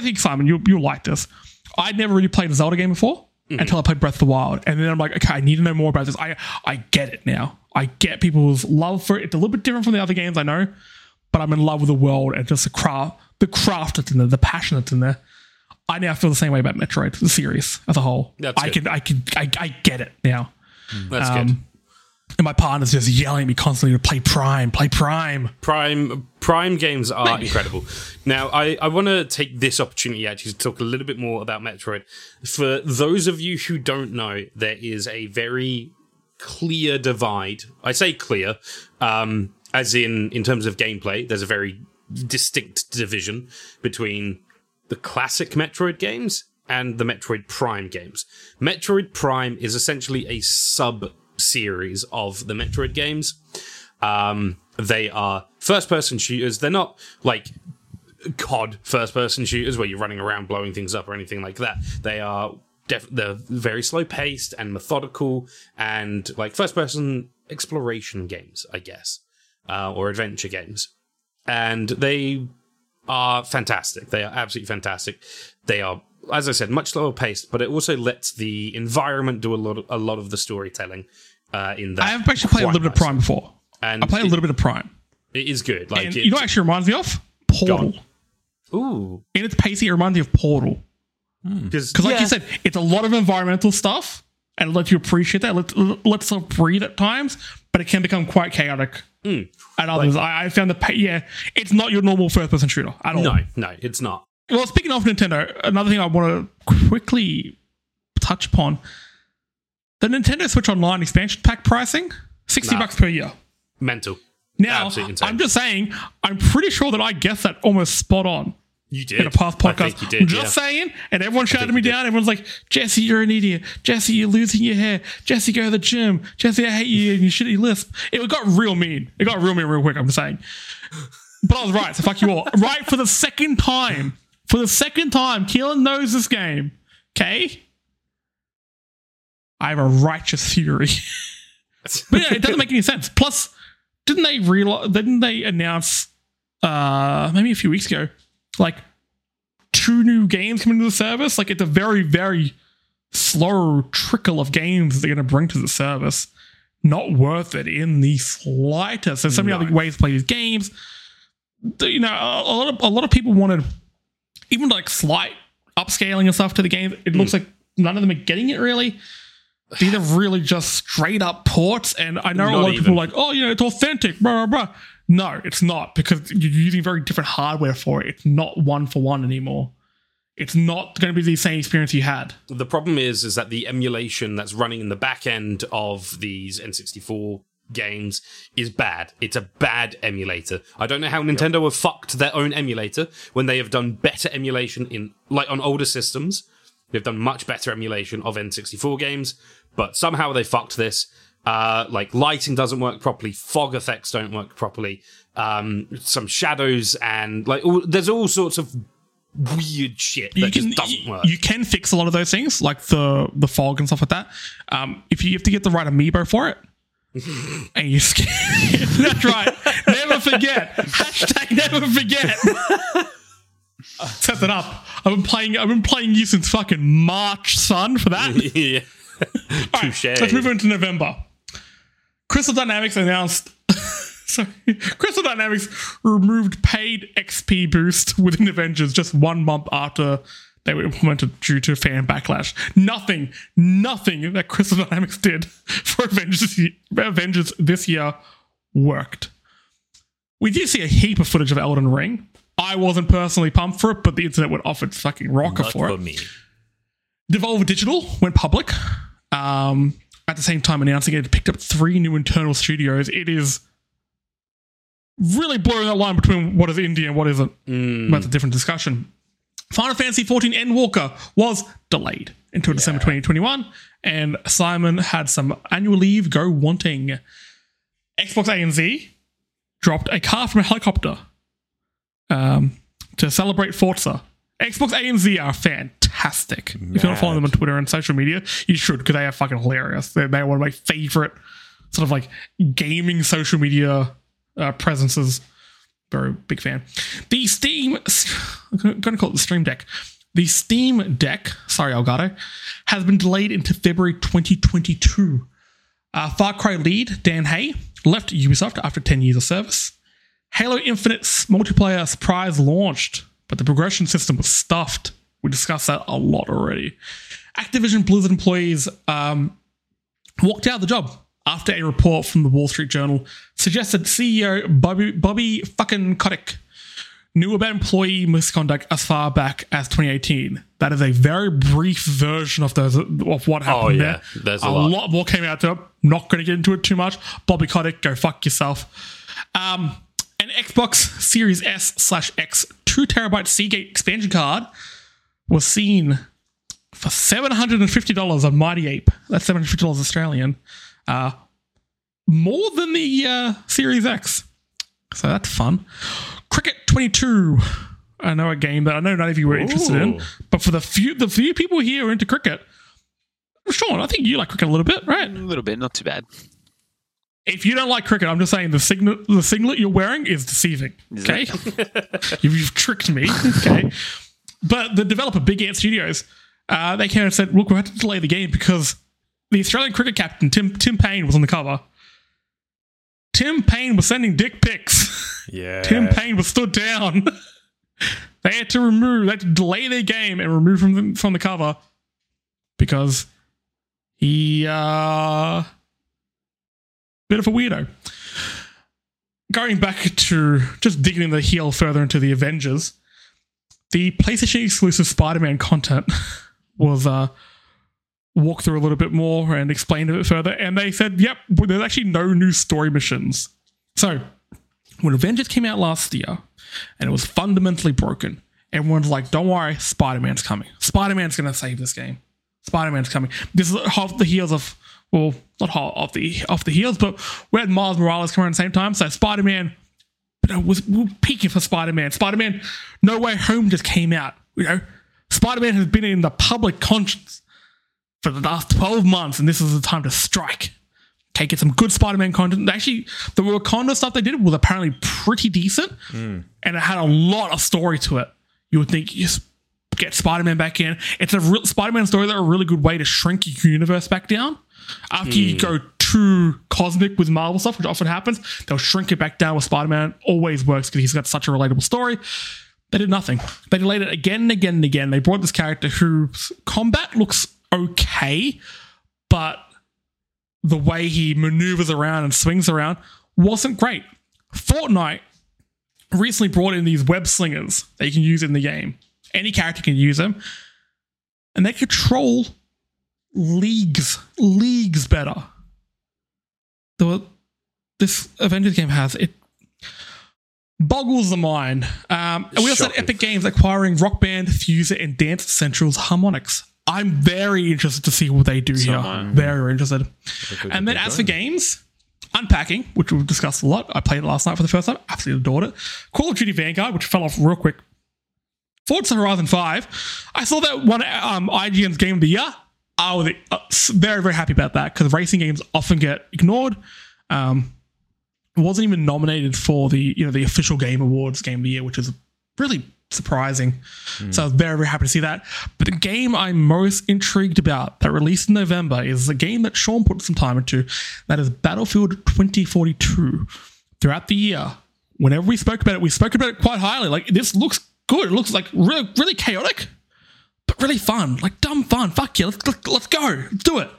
think, Simon, you'll like this. I'd never really played a Zelda game before until I played Breath of the Wild. And then I'm like, okay, I need to know more about this. I get it now. I get people's love for it. It's a little bit different from the other games I know, but I'm in love with the world and just the craft that's in there, the passion that's in there. I now feel the same way about Metroid, the series as a whole. I get it now. That's good. And my partner's just yelling at me constantly to play Prime. Prime games are incredible. Now, I want to take this opportunity actually to talk a little bit more about Metroid. For those of you who don't know, there is a very clear divide. I say clear, as in terms of gameplay, there's a very distinct division between the classic Metroid games and the Metroid Prime games. Metroid Prime is essentially a sub-series of the Metroid games. They are first-person shooters. They're not like COD first-person shooters where you're running around blowing things up or anything like that. They are they're very slow paced and methodical and like first person exploration games, I guess, or adventure games. And they are fantastic. They are absolutely fantastic. They are, as I said, much slower paced, but it also lets the environment do a lot of the storytelling in that. I have actually played a little bit of Prime before. And I played a little bit of Prime. It is good. Like, and you know what actually reminds me of? Portal. Ooh. In its pacing, it reminds me of Portal. Because like you said, it's a lot of environmental stuff, and it lets you appreciate that. It lets us breathe at times, but it can become quite chaotic. At others, like, I found it's not your normal first-person shooter at all. No, it's not. Well, speaking of Nintendo, another thing I want to quickly touch upon: the Nintendo Switch Online expansion pack pricing, $60 per year. Mental. Now, I'm just saying, I'm pretty sure that I guessed that almost spot on. You did in a past podcast. I think you did, I'm just saying, and everyone shouted me down. Everyone's like, "Jesse, you're an idiot. Jesse, you're losing your hair. Jesse, go to the gym. Jesse, I hate you and your shitty lisp." It got real mean. It got real mean real quick, I'm saying. But I was right, so fuck you all. Right, for the second time. For the second time, Keelan knows this game. Okay? I have a righteous theory. But yeah, it doesn't make any sense. Plus, didn't they announce maybe a few weeks ago, like, 2 new games coming to the service? Like, it's a very, very slow trickle of games they're going to bring to the service. Not worth it in the slightest. There's so many other ways to play these games. You know, a lot of people wanted even, like, slight upscaling and stuff to the game. It looks like none of them are getting it, really. These are really just straight-up ports, and I know a lot of people are like, oh, you know, it's authentic, blah, blah, blah. No, it's not, because you're using very different hardware for it. It's not one-for-one anymore. It's not going to be the same experience you had. The problem is that the emulation that's running in the back end of these N64 games is bad. It's a bad emulator. I don't know how Nintendo have fucked their own emulator when they have done better emulation in, like, on older systems. They've done much better emulation of N64 games, but somehow they fucked this. Like, lighting doesn't work properly, fog effects don't work properly, some shadows, and like there's all sorts of weird shit that just doesn't work. You can fix a lot of those things, like the fog and stuff like that. If you have to get the right amiibo for it, and you scan it. That's right. Never forget. # never forget. Set that up. I've been playing you since fucking March, son, for that. Yeah. Right, let's move into November. Crystal Dynamics removed paid XP boost within Avengers just 1 month after they were implemented due to fan backlash. Nothing that Crystal Dynamics did for Avengers this year worked. We did see a heap of footage of Elden Ring. I wasn't personally pumped for it, but the internet would offer its fucking rocker for it. Me. Devolver Digital went public. At the same time announcing it picked up 3 new internal studios. It is really blurring that line between what is indie and what isn't. That's a different discussion. Final Fantasy XIV Endwalker was delayed until December 2021, and Simon had some annual leave go wanting. Xbox ANZ dropped a car from a helicopter to celebrate Forza. Xbox ANZ are fantastic. Mad. If you're not following them on Twitter and social media, you should, because they are fucking hilarious. They're one of my favorite sort of like gaming social media presences. Very big fan. I'm going to call it the Stream Deck. The Steam Deck, sorry Elgato, has been delayed into February 2022. Far Cry lead Dan Hay left Ubisoft after 10 years of service. Halo Infinite's multiplayer surprise launched, but the progression system was stuffed. We discussed that a lot already. Activision Blizzard employees walked out of the job after a report from the Wall Street Journal suggested CEO Bobby fucking Kotick knew about employee misconduct as far back as 2018. That is a very brief version of what happened there. There's a lot more came out to it. Not going to get into it too much. Bobby Kotick, go fuck yourself. An Xbox Series S/X 2TB Seagate expansion card was seen for $750 on Mighty Ape. That's $750 Australian. More than the Series X. So that's fun. Cricket 22 I know a game that I know none of you were interested in, but for the few people here who are into cricket, Sean, I think you like cricket a little bit, right? A little bit, not too bad. If you don't like cricket, I'm just saying the singlet you're wearing is deceiving. Okay, you've tricked me. Okay, but the developer Big Ant Studios, they came and said, "Look, we had to delay the game because the Australian cricket captain Tim Payne was on the cover. Tim Payne was sending dick pics. Yeah, Tim Payne was stood down. They had to remove. They had to delay their game and remove from the cover because he." Bit of a weirdo. Going back to just digging in the heel further into the Avengers, the PlayStation exclusive Spider-Man content was walked through a little bit more and explained a bit further, and they said, yep, there's actually no new story missions. So when Avengers came out last year and it was fundamentally broken, everyone's like, don't worry, Spider-Man's coming. Spider-Man's going to save this game. Spider-Man's coming. This is half the heels of... Well, not off the heels, but we had Miles Morales come around at the same time. So Spider-Man, you know, we're peaking for Spider-Man. Spider-Man, No Way Home just came out. You know, Spider-Man has been in the public conscience for the last 12 months, and this is the time to strike. Okay, get some good Spider-Man content. Actually, the Wakanda stuff they did was apparently pretty decent, and it had a lot of story to it. You would think you just get Spider-Man back in. It's a real Spider-Man story that a really good way to shrink your universe back down. After you go too cosmic with Marvel stuff, which often happens, they'll shrink it back down with Spider-Man. Always works because he's got such a relatable story. They did nothing. They delayed it again and again and again. They brought this character whose combat looks okay, but the way he maneuvers around and swings around wasn't great. Fortnite recently brought in these web slingers that you can use in the game. Any character can use them. And they control... leagues better. This Avengers game has it boggles the mind. And we also had Epic Games acquiring Rock Band, Fuser, and Dance Central's Harmonix. I'm very interested to see what they do here. Very interested. And then as for games, Unpacking, which we've discussed a lot. I played it last night for the first time. Absolutely adored it. Call of Duty Vanguard, which fell off real quick. Forza Horizon 5. I saw that one IGN's Game of the Year. I was very, very happy about that because racing games often get ignored. It wasn't even nominated for the official Game Awards Game of the Year, which is really surprising. So I was very, very happy to see that. But the game I'm most intrigued about that released in November is a game that Sean put some time into. That is Battlefield 2042. Throughout the year, whenever we spoke about it quite highly. Like, this looks good. It looks like really, really chaotic. Really fun, like dumb fun. Fuck yeah, let's go, let's do it.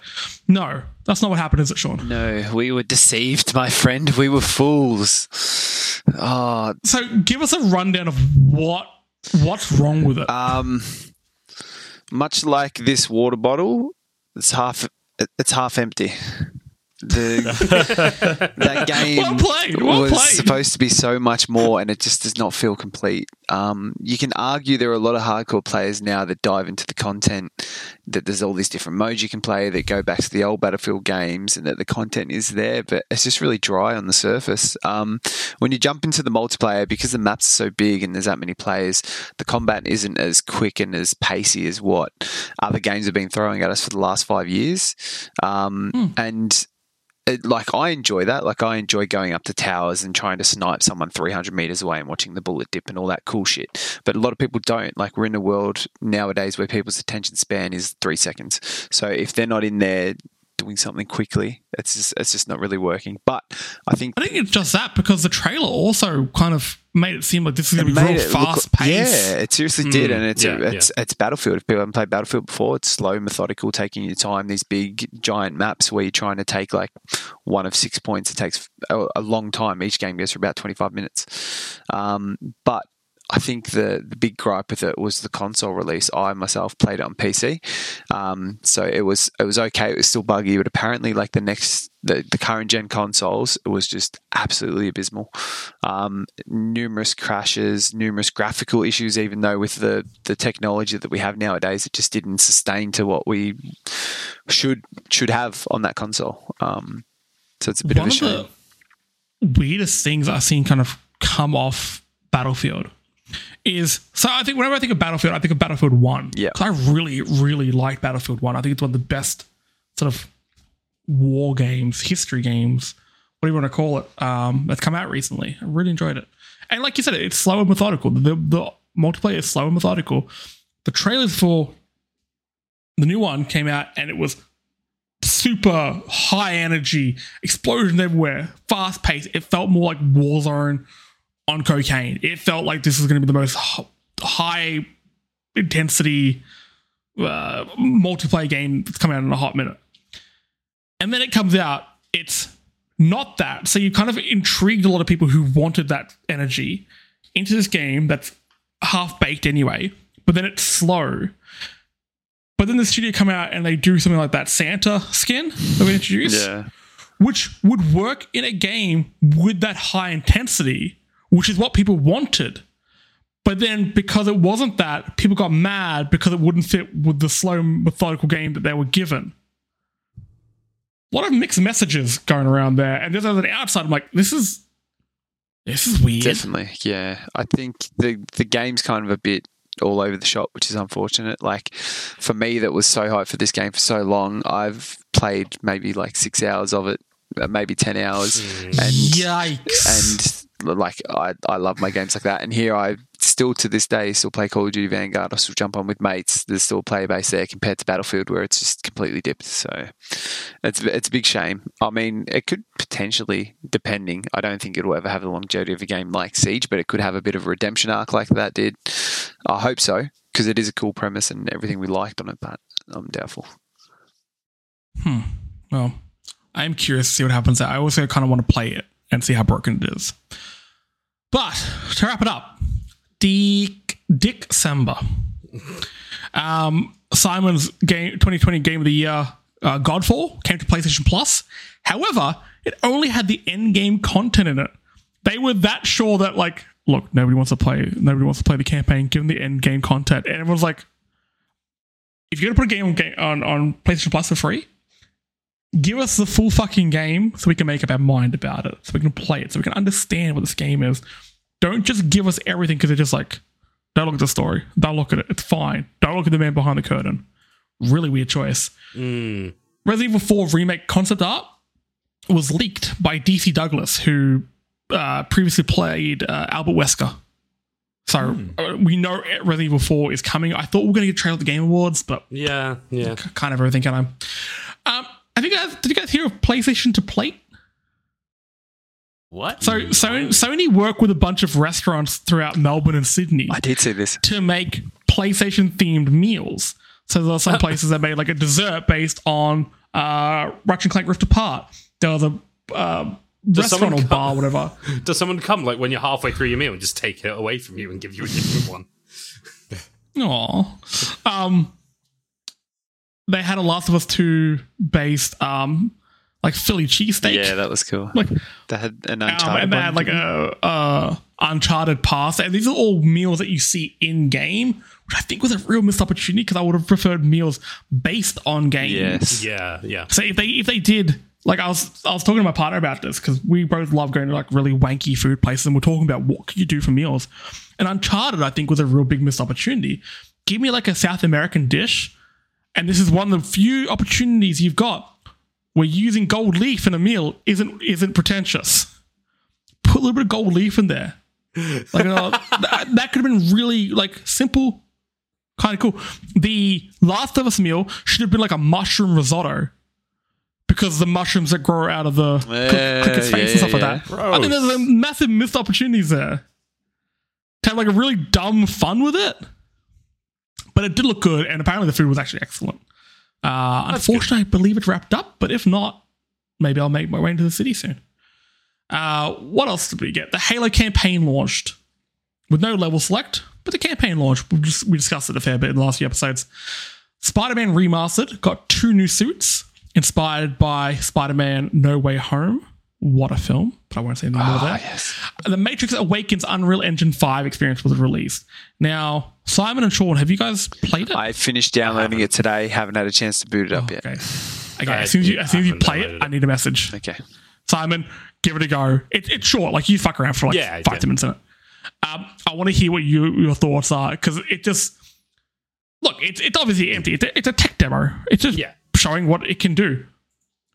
No, that's not what happened, is it, Sean? No, we were deceived, my friend. We were fools. So give us a rundown of what's wrong with it. Much like this water bottle, it's half empty. That game was supposed to be so much more, and it just does not feel complete. You can argue there are a lot of hardcore players now that dive into the content, that there's all these different modes you can play that go back to the old Battlefield games, and that the content is there, but it's just really dry on the surface. When you jump into the multiplayer, because the maps are so big and there's that many players, the combat isn't as quick and as pacey as what other games have been throwing at us for the last 5 years. And... I enjoy that. Like, I enjoy going up to towers and trying to snipe someone 300 meters away and watching the bullet dip and all that cool shit. But a lot of people don't. Like, we're in a world nowadays where people's attention span is 3 seconds. So if they're not in there doing something quickly, it's just not really working. But I think it's just that because the trailer also kind of made it seem like this is going to be real fast paced. Yeah, it seriously did, and it's Battlefield. If people haven't played Battlefield before, it's slow, methodical, taking your time. These big giant maps where you're trying to take like one of 6 points, it takes a long time. Each game goes for about 25 minutes, but I think the big gripe with it was the console release. I myself played it on PC, so it was okay. It was still buggy, but apparently, like the current gen consoles, it was just absolutely abysmal. Numerous crashes, numerous graphical issues. Even though with the technology that we have nowadays, it just didn't sustain to what we should have on that console. So it's a bit of a shame. One of the weirdest things I've seen kind of come off Battlefield is, so I think whenever I think of Battlefield, I think of Battlefield 1. Yeah. Because I really, really like Battlefield 1. I think it's one of the best sort of war games, history games, whatever you want to call it, that's come out recently. I really enjoyed it. And like you said, it's slow and methodical. The multiplayer is slow and methodical. The trailers for the new one came out and it was super high energy, explosions everywhere, fast paced. It felt more like Warzone on cocaine. It felt like this was going to be the most high intensity multiplayer game that's come out in a hot minute. And then it comes out, it's not that. So you kind of intrigued a lot of people who wanted that energy into this game that's half baked anyway, but then it's slow. But then the studio come out and they do something like that Santa skin that we introduced, which would work in a game with that high intensity, which is what people wanted. But then because it wasn't that, people got mad because it wouldn't fit with the slow methodical game that they were given. A lot of mixed messages going around there. And just as an outsider, I'm like, this is weird. Definitely, yeah. I think the game's kind of a bit all over the shop, which is unfortunate. Like for me, that was so hyped for this game for so long. I've played maybe like 6 hours of it, maybe 10 hours. And, yikes. And like I love my games like that. And here I still to this day still play Call of Duty Vanguard. I still jump on with mates. There's still a player base there compared to Battlefield where it's just completely dipped. So it's a big shame. I mean, it could potentially, depending, I don't think it'll ever have the longevity of a game like Siege, but it could have a bit of a redemption arc like that did. I hope so, because it is a cool premise and everything we liked on it, but I'm doubtful. Well, I'm curious to see what happens. I also kind of want to play it and see how broken it is. But to wrap it up, December. Simon's game 2020 Game of the Year, Godfall, came to PlayStation Plus. However, it only had the end game content in it. They were that sure that, like, look, nobody wants to play the campaign, given the end game content. And everyone's like, if you're going to put a game on PlayStation Plus for free, give us the full fucking game so we can make up our mind about it, so we can play it, so we can understand what this game is. Don't just give us everything because they're just like, don't look at the story. Don't look at it. It's fine. Don't look at the man behind the curtain. Really weird choice. Resident Evil 4 remake concept art was leaked by DC Douglas, who previously played Albert Wesker. So we know Resident Evil 4 is coming. I thought we were going to get a trailer at the Game Awards, but yeah, kind of everything. Kind of. Did you guys hear of PlayStation to Plate? What? Sony worked with a bunch of restaurants throughout Melbourne and Sydney. I did see this. To make PlayStation-themed meals. So there were some places that made like a dessert based on Ratchet & Clank Rift Apart. There was a restaurant or bar, whatever. Does someone come like when you're halfway through your meal and just take it away from you and give you a different one? Aww. They had a Last of Us 2 based... like Philly cheesesteak. Yeah, that was cool. Like they had an Uncharted and they had like a Uncharted pasta. And these are all meals that you see in game, which I think was a real missed opportunity because I would have preferred meals based on games. Yes. Yeah. So if they did, like I was talking to my partner about this because we both love going to like really wanky food places and we're talking about what could you do for meals. And Uncharted, I think, was a real big missed opportunity. Give me like a South American dish, and this is one of the few opportunities you've got. Where using gold leaf in a meal isn't pretentious. Put a little bit of gold leaf in there. Like that could have been really like simple, kind of cool. The Last of Us meal should have been like a mushroom risotto because the mushrooms that grow out of the clicker's face and stuff like that. Gross. I think there's a massive missed opportunities there. To have like a really dumb fun with it. But it did look good and apparently the food was actually excellent. Unfortunately, I believe it wrapped up, but if not, maybe I'll make my way into the city soon. What else did we get? The Halo campaign launched with no level select, but the campaign launched. We discussed it a fair bit in the last few episodes. Spider-Man Remastered got 2 new suits inspired by Spider-Man No Way Home. What a film, but I won't say more of that. Yes. The Matrix Awakens Unreal Engine 5 experience was released. Now, Simon and Sean, have you guys played it? I finished downloading it today. Haven't had a chance to boot it up yet. Okay. As soon as you play it, I need a message. Okay. Simon, give it a go. It's short. Like, you fuck around for like 5 minutes in it. I want to hear what your thoughts are, because it just... Look, it's obviously empty. It's a tech demo. It's just showing what it can do.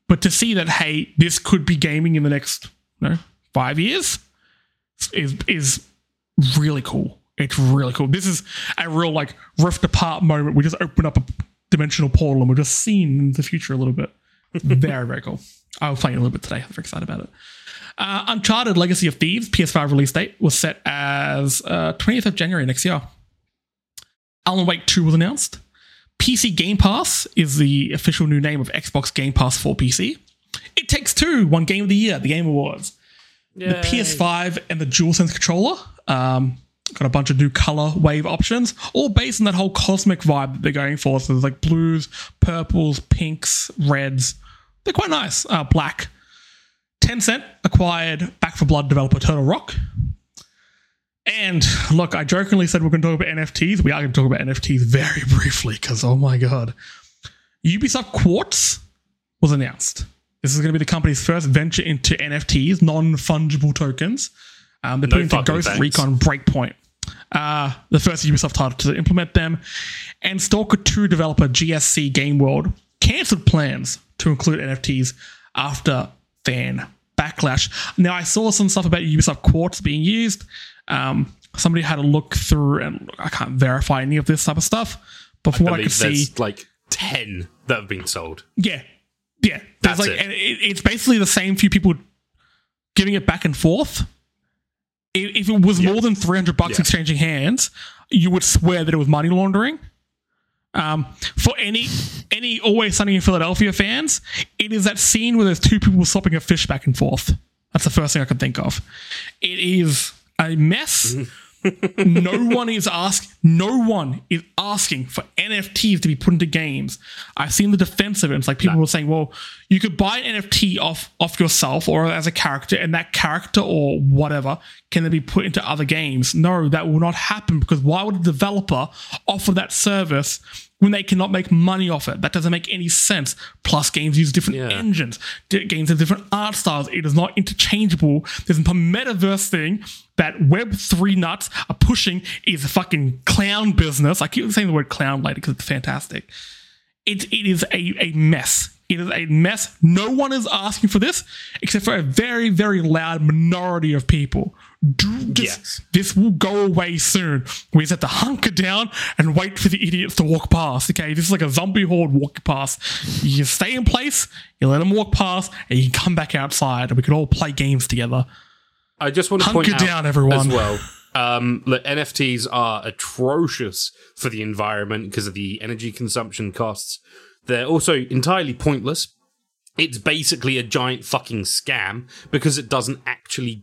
But to see that, hey, this could be gaming in the next 5 years is really cool. It's really cool. This is a real, rift apart moment. We just open up a dimensional portal and we're just seeing in the future a little bit. Very, very cool. I was playing a little bit today. I'm very excited about it. Uncharted Legacy of Thieves PS5 release date was set as 20th of January next year. Alan Wake 2 was announced. PC Game Pass is the official new name of Xbox Game Pass for PC. It Takes Two won Game of the Year, the Game Awards. Yay. The PS5 and the DualSense controller got a bunch of new color wave options, all based on that whole cosmic vibe that they're going for. So there's blues, purples, pinks, reds. They're quite nice. Black. Tencent acquired Back 4 Blood developer Turtle Rock. And look, I jokingly said we're going to talk about NFTs. We are going to talk about NFTs very briefly because, oh my God. Ubisoft Quartz was announced. This is going to be the company's first venture into NFTs, non-fungible tokens. They're putting the Ghost Recon Breakpoint. The first Ubisoft title to implement them. And Stalker 2 developer GSC Game World cancelled plans to include NFTs after fan backlash. Now, I saw some stuff about Ubisoft Quartz being used. Somebody had a look through, and I can't verify any of this type of stuff, but from what I could see, 10 that have been sold. Yeah. That's it. And it's basically the same few people giving it back and forth. If it was more than $300 exchanging hands, you would swear that it was money laundering. For any Always Sunny in Philadelphia fans, it is that scene where there's two people swapping a fish back and forth. That's the first thing I can think of. It is a mess. No one is asking for NFTs to be put into games. I've seen the defense of it. It's people were saying, well, you could buy an NFT off yourself or as a character, and that character or whatever can then be put into other games. No, that will not happen, because why would a developer offer that service when they cannot make money off it? That doesn't make any sense. Plus, games use different engines. Games have different art styles. It is not interchangeable. There's a metaverse thing that Web3 nuts are pushing is a fucking clown business. I keep saying the word clown later because it's fantastic. It is a mess. It is a mess. No one is asking for this except for a very, very loud minority of people. This will go away soon. We just have to hunker down and wait for the idiots to walk past. Okay, this is like a zombie horde walking past. You stay in place, you let them walk past, and you come back outside, and we can all play games together. I just want to point down, out everyone. As well, that NFTs are atrocious for the environment because of the energy consumption costs. They're also entirely pointless. It's basically a giant fucking scam because it doesn't actually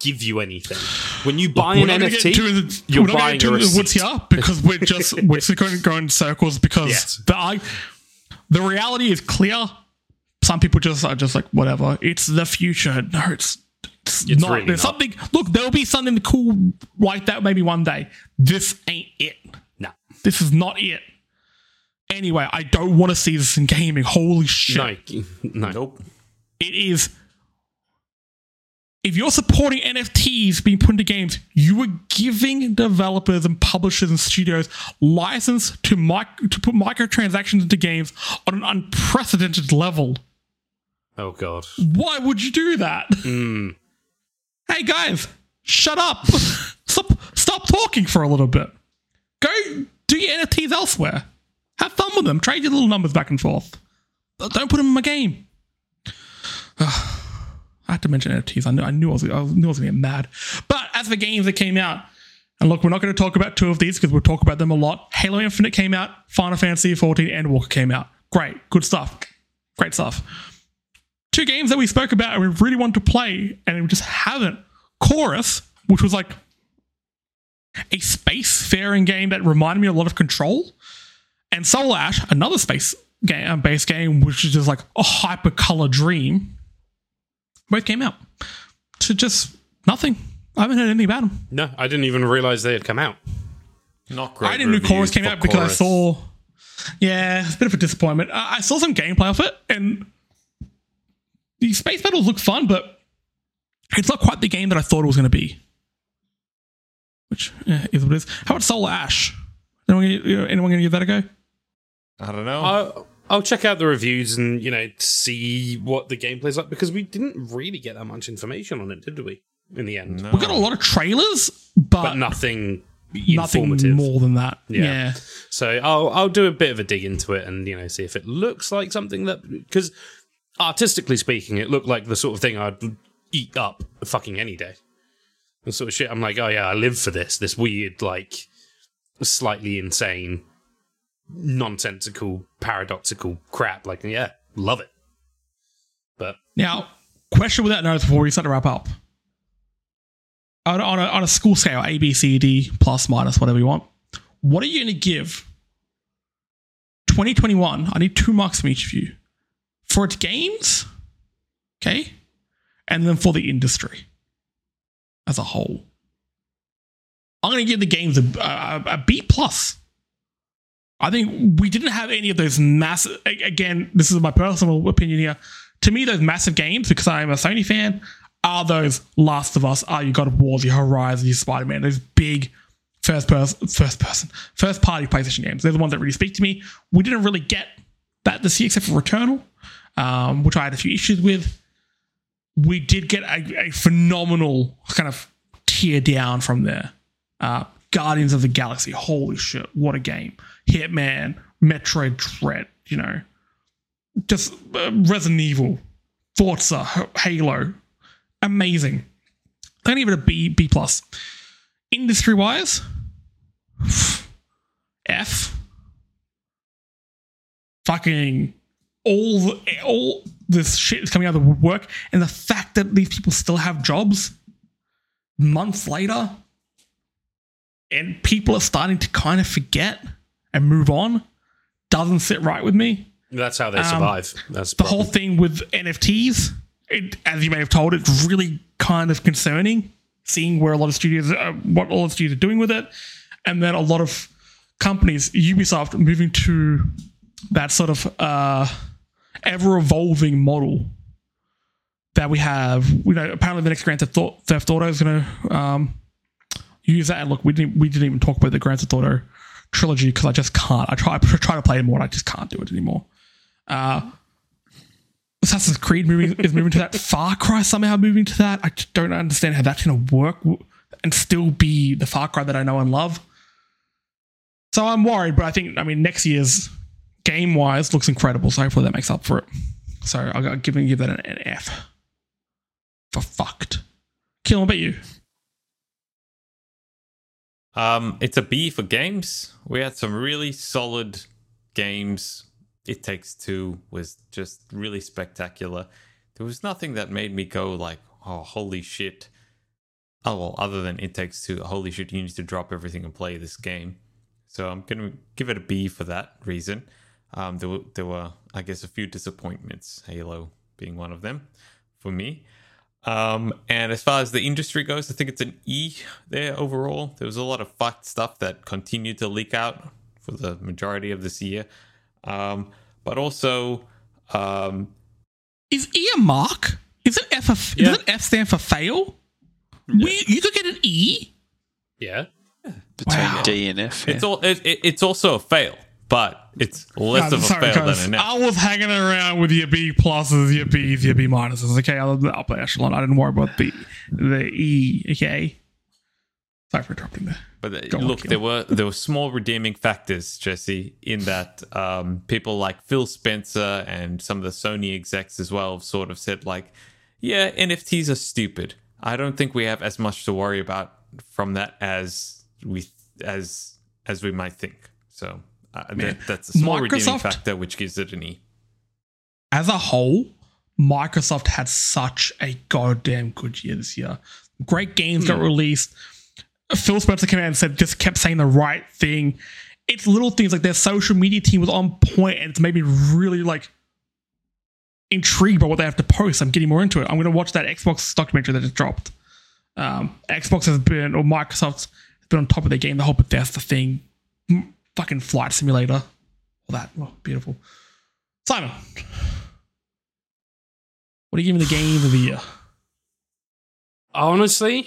give you anything. When you buy an NFT, you're buying a receipt. Woods here because we're just going to go in circles because the reality is clear. Some people are just like, whatever. It's the future. No, it's not. Really there's not. Something. Look, there'll be something cool like that maybe one day. This ain't it. No. This is not it. Anyway, I don't want to see this in gaming. Holy shit. No. Nope. It is... If you're supporting NFTs being put into games, you are giving developers and publishers and studios license to put microtransactions into games on an unprecedented level. Oh, God. Why would you do that? Hey, guys, shut up. Stop talking for a little bit. Go do your NFTs elsewhere. Have fun with them. Trade your little numbers back and forth. Don't put them in my game. I had to mention NFTs. I knew I was going to get mad. But as for games that came out, and look, we're not going to talk about two of these because we'll talk about them a lot. Halo Infinite came out. Final Fantasy XIV Endwalker came out. Great. Good stuff. Great stuff. Two games that we spoke about and we really wanted to play and we just haven't. Chorus, which was a space-faring game that reminded me a lot of Control. And Soul Ash, another space-based game, which is just a hyper-color dream. Both came out to just nothing. I haven't heard anything about them. No, I didn't even realize they had come out. Not great. I didn't know Chorus came out because I saw... Yeah, it's a bit of a disappointment. I saw some gameplay of it, and the space battles look fun, but it's not quite the game that I thought it was going to be. which is what it is. How about Solar Ash? Anyone going to give that a go? I don't know. I'll check out the reviews and, see what the gameplay's like, because we didn't really get that much information on it, did we, in the end? No. We got a lot of trailers, but nothing more than that. Yeah. So I'll do a bit of a dig into it and, see if it looks like something that... Because artistically speaking, it looked like the sort of thing I'd eat up fucking any day. The sort of shit I'm like, oh yeah, I live for this weird, slightly insane, nonsensical, paradoxical crap. Love it. But now, question without notice before we start to wrap up. On a school scale, A, B, C, D, plus, minus, whatever you want. What are you going to give 2021? I need 2 marks from each of you. For its games, okay? And then for the industry as a whole. I'm going to give the games a B+. I think we didn't have any of those massive... Again, this is my personal opinion here. To me, those massive games, because I'm a Sony fan, are those Last of Us, are your God of War, your Horizon, your Spider-Man, those big first-party PlayStation games. They're the ones that really speak to me. We didn't really get that this year, except for Returnal, which I had a few issues with. We did get a phenomenal kind of tear down from there. Guardians of the Galaxy, holy shit, what a game. Hitman, Metroid Dread, just Resident Evil, Forza, Halo, amazing. I'm going to give it a B+. Industry-wise, F. Fucking all this shit is coming out of the woodwork, and the fact that these people still have jobs months later, and people are starting to kind of forget and move on, doesn't sit right with me. That's how they survive. That's the whole thing with NFTs. As you may have told, it's really kind of concerning seeing where a lot of studios, what all the studios are doing with it, and then a lot of companies, Ubisoft, moving to that sort of ever-evolving model that we have. Apparently the next Grand Theft Auto is going to use that. And look, we didn't even talk about the Grand Theft Auto trilogy because I just can't. I try to play it more, and I just can't do it anymore. Assassin's Creed is moving to that. Far Cry somehow moving to that. I just don't understand how that's going to work and still be the Far Cry that I know and love. So I'm worried, but I think, next year's game-wise looks incredible, so hopefully that makes up for it. So I'll give that an F. For fucked. Keelan, what about you? It's a B for games. We had some really solid games. It Takes Two was just really spectacular. There was nothing that made me go like, oh, holy shit. Oh, well, other than It Takes Two, holy shit, you need to drop everything and play this game. So I'm going to give it a B for that reason. There were, I guess, a few disappointments, Halo being one of them for me. And as far as the industry goes, I think it's an E there overall. There was a lot of fucked stuff that continued to leak out for the majority of this year. But also... is E a mark? Isn't F, yeah. Doesn't F stand for fail? Yeah. You could get an E? Yeah. Between D and F. Yeah. It's also a fail, but it's less of a fail than an F. I was hanging around with your B pluses, your Bs, your B minuses. Okay, I'll play Echelon. I didn't worry about the E. Okay, sorry for interrupting there. But there were small redeeming factors, Jesse, in that people like Phil Spencer and some of the Sony execs as well have sort of said yeah, NFTs are stupid. I don't think we have as much to worry about from that as we might think. So that's a small redeeming factor, which gives it an E. As a whole, Microsoft had such a goddamn good year this year. Great games got released. Phil Spencer came out and kept saying the right thing. It's little things like their social media team was on point, and it's made me really intrigued by what they have to post. I'm getting more into it. I'm going to watch that Xbox documentary that just dropped. Microsoft's been on top of their game, the whole Bethesda thing, fucking Flight Simulator, all that. Oh, beautiful. Simon, what are you giving the game of the year? Honestly,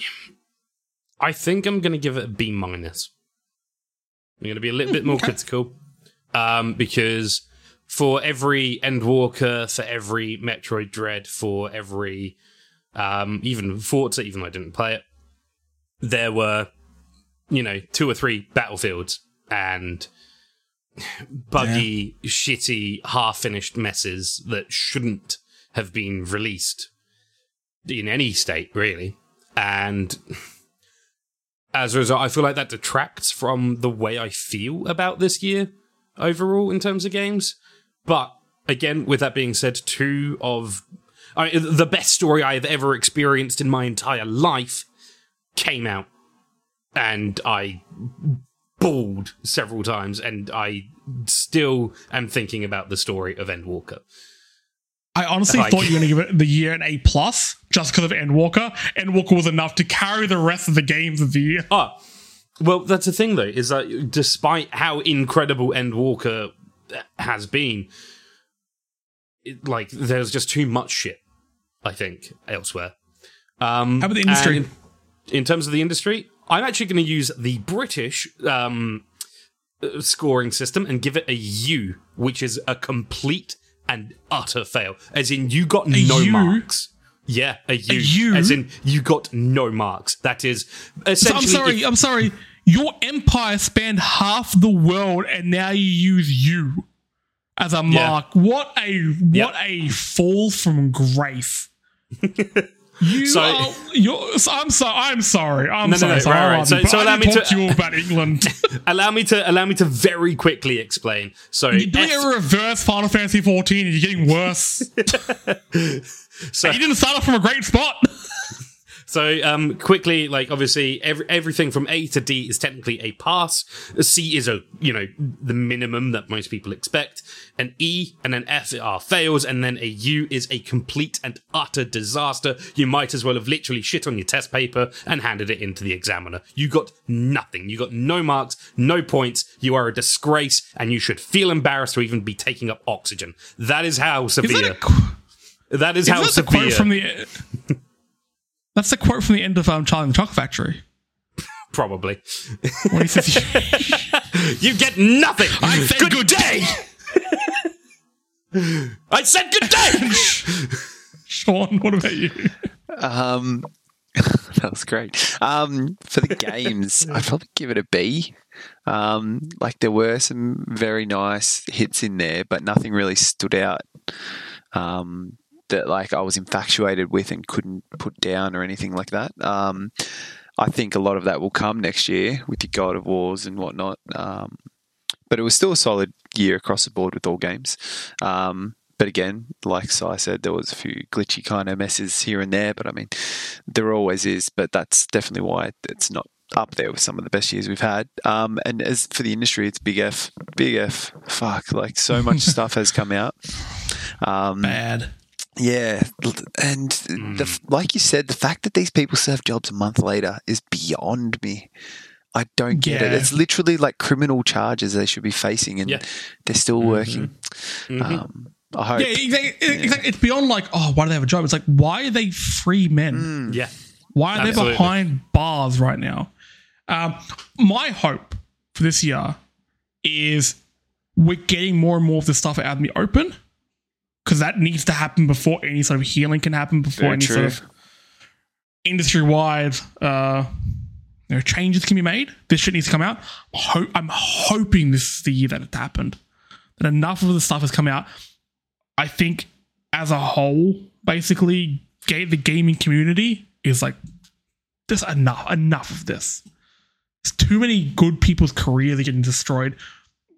I think I'm going to give it a B minus. I'm going to be a little bit more critical because for every Endwalker, for every Metroid Dread, for every even Forza, even though I didn't play it, there were, you know, 2 or 3 Battlefields and buggy, shitty, half-finished messes that shouldn't have been released in any state, really. And as a result, I feel like that detracts from the way I feel about this year overall in terms of games. But again, with that being said, the best story I have ever experienced in my entire life came out, and I bawled several times, and I still am thinking about the story of Endwalker. I honestly thought you were going to give it the year an A+, just because of Endwalker. Endwalker was enough to carry the rest of the games of the year. Oh, well, that's the thing, though, is that despite how incredible Endwalker has been, there's just too much shit, I think, elsewhere. How about the industry? In terms of the industry, I'm actually going to use the British scoring system and give it a U, which is a complete and utter fail. As in, you got no marks. Yeah, a U. A U? As in, you got no marks. That is essentially... So I'm sorry. Your empire spanned half the world, and now you use U as a mark. What a fall from grace. I'm sorry. All right. So allow me to talk to you about England. allow me to very quickly explain. So you're doing a reverse Final Fantasy 14, and you're getting worse. So you didn't start off from a great spot. So quickly, obviously, everything from A to D is technically a pass. A C is the minimum that most people expect. An E and an F are fails, and then a U is a complete and utter disaster. You might as well have literally shit on your test paper and handed it into the examiner. You got nothing. You got no marks, no points. You are a disgrace, and you should feel embarrassed to even be taking up oxygen. That is how severe. That's the quote from the end of Charlie and the Chocolate Factory. Probably. When he says, you get nothing. I said good day. I said good day. Sean, what about you? That was great. For the games, I'd probably give it a B. There were some very nice hits in there, but nothing really stood out. That I was infatuated with and couldn't put down or anything like that. I think a lot of that will come next year with your God of Wars and whatnot. But it was still a solid year across the board with all games. But again, like Si said, there was a few glitchy kind of messes here and there. But I mean, there always is. But that's definitely why it's not up there with some of the best years we've had. And as for the industry, it's big F. Fuck, so much stuff has come out. Bad. Yeah, and like you said, the fact that these people still have jobs a month later is beyond me. I don't get it. It's literally criminal charges they should be facing, and they're still working. Mm-hmm. I hope. Yeah, exactly. It's beyond why do they have a job? It's why are they free men? Mm. Yeah. Why are they behind bars right now? My hope for this year is we're getting more and more of this stuff out in the open. Because that needs to happen before any sort of healing can happen, before sort of industry-wide changes can be made. This shit needs to come out. I'm hoping this is the year that it happened. That enough of the stuff has come out. I think as a whole, basically, the gaming community is there's enough of this. There's too many good people's careers are getting destroyed.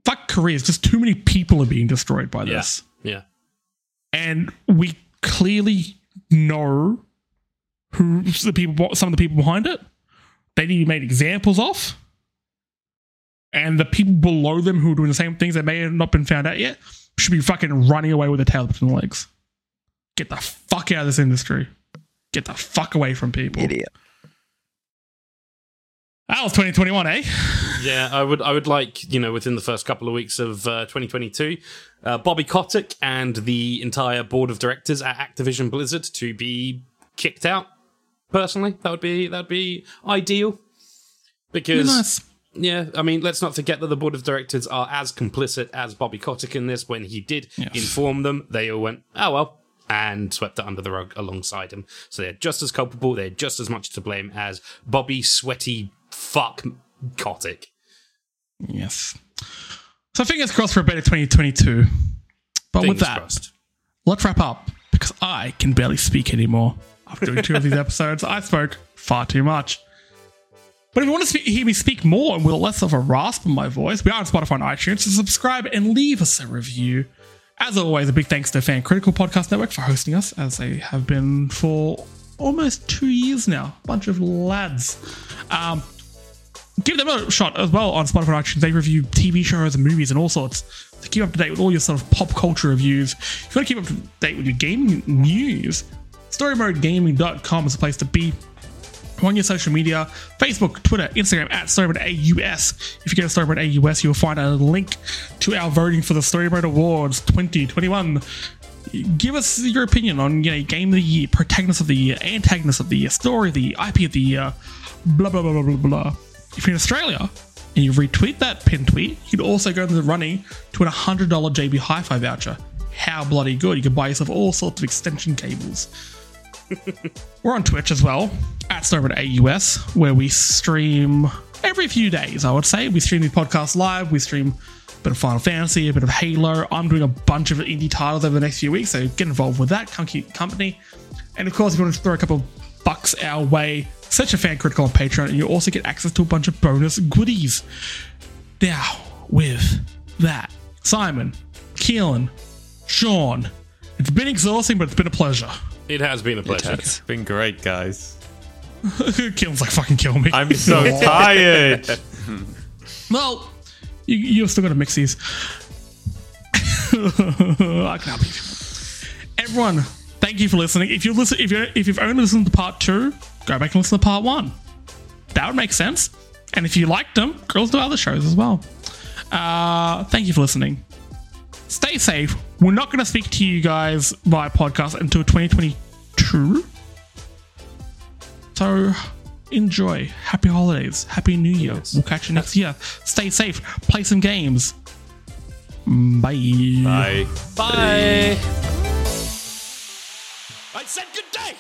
Fuck careers. Just too many people are being destroyed by this. Yeah. And we clearly know some of the people behind it. They need to be made examples of. And the people below them who are doing the same things that may have not been found out yet should be fucking running away with their tail between their legs. Get the fuck out of this industry. Get the fuck away from people. Idiot. That was 2021, eh? Yeah, I would within the first couple of weeks of 2022, Bobby Kotick and the entire board of directors at Activision Blizzard to be kicked out. Personally, that would be ideal. Because, yeah, I mean, let's not forget that the board of directors are as complicit as Bobby Kotick in this. When he did inform them, they all went, oh, well, and swept it under the rug alongside him. So they're just as culpable, they're just as much to blame as Bobby Sweaty Fuck Kotick. Yes. So fingers crossed for a better 2022. But fingers with that, crossed. Let's wrap up, because I can barely speak anymore. After doing two of these episodes, I spoke far too much. But if you want to hear me speak more and with less of a rasp in my voice, we are on Spotify and iTunes, so subscribe and leave us a review. As always, a big thanks to Fan Critical Podcast Network for hosting us, as they have been for almost 2 years now. Bunch of lads. Give them a shot as well on Spotify and iTunes. They review TV shows and movies and all sorts. So keep up to date with all your sort of pop culture reviews. If you want to keep up to date with your gaming news, storymodegaming.com is a place to be. On your social media, Facebook, Twitter, Instagram, at StoryModeAUS. If you go to StoryModeAUS, you'll find a link to our voting for the Story Mode Awards 2021. Give us your opinion on, you know, Game of the Year, Protagonist of the Year, Antagonist of the Year, Story of the Year, IP of the Year, blah, blah, blah, blah, blah, blah. If you're in Australia and you retweet that pin tweet, you can also go into the running to an $100 JB Hi Fi voucher. How bloody good. You can buy yourself all sorts of extension cables. We're on Twitch as well, at StoryModeAUS, where we stream every few days, I would say. We stream the podcast live, we stream a bit of Final Fantasy, a bit of Halo. I'm doing a bunch of indie titles over the next few weeks, so get involved with that, come keep company. And of course, if you want to throw a couple of bucks our way, search a Fan Critical on Patreon, and you'll also get access to a bunch of bonus goodies. Now, with that, Simon, Keelan, Sean, it's been exhausting, but it's been a pleasure. It has been a pleasure. It's been great, guys. Keelan's like, fucking kill me. I'm so tired. Well, you've still got to mix these. I can't believe it. Everyone, thank you for listening. If you listen, if you've only listened to part 2, go back and listen to part 1. That would make sense. And if you liked them, girls do other shows as well. Thank you for listening. Stay safe. We're not going to speak to you guys via podcast until 2022. So enjoy. Happy holidays. Happy New Year. Yes. We'll catch you next year. Stay safe. Play some games. Bye. Bye. Bye. I said good day.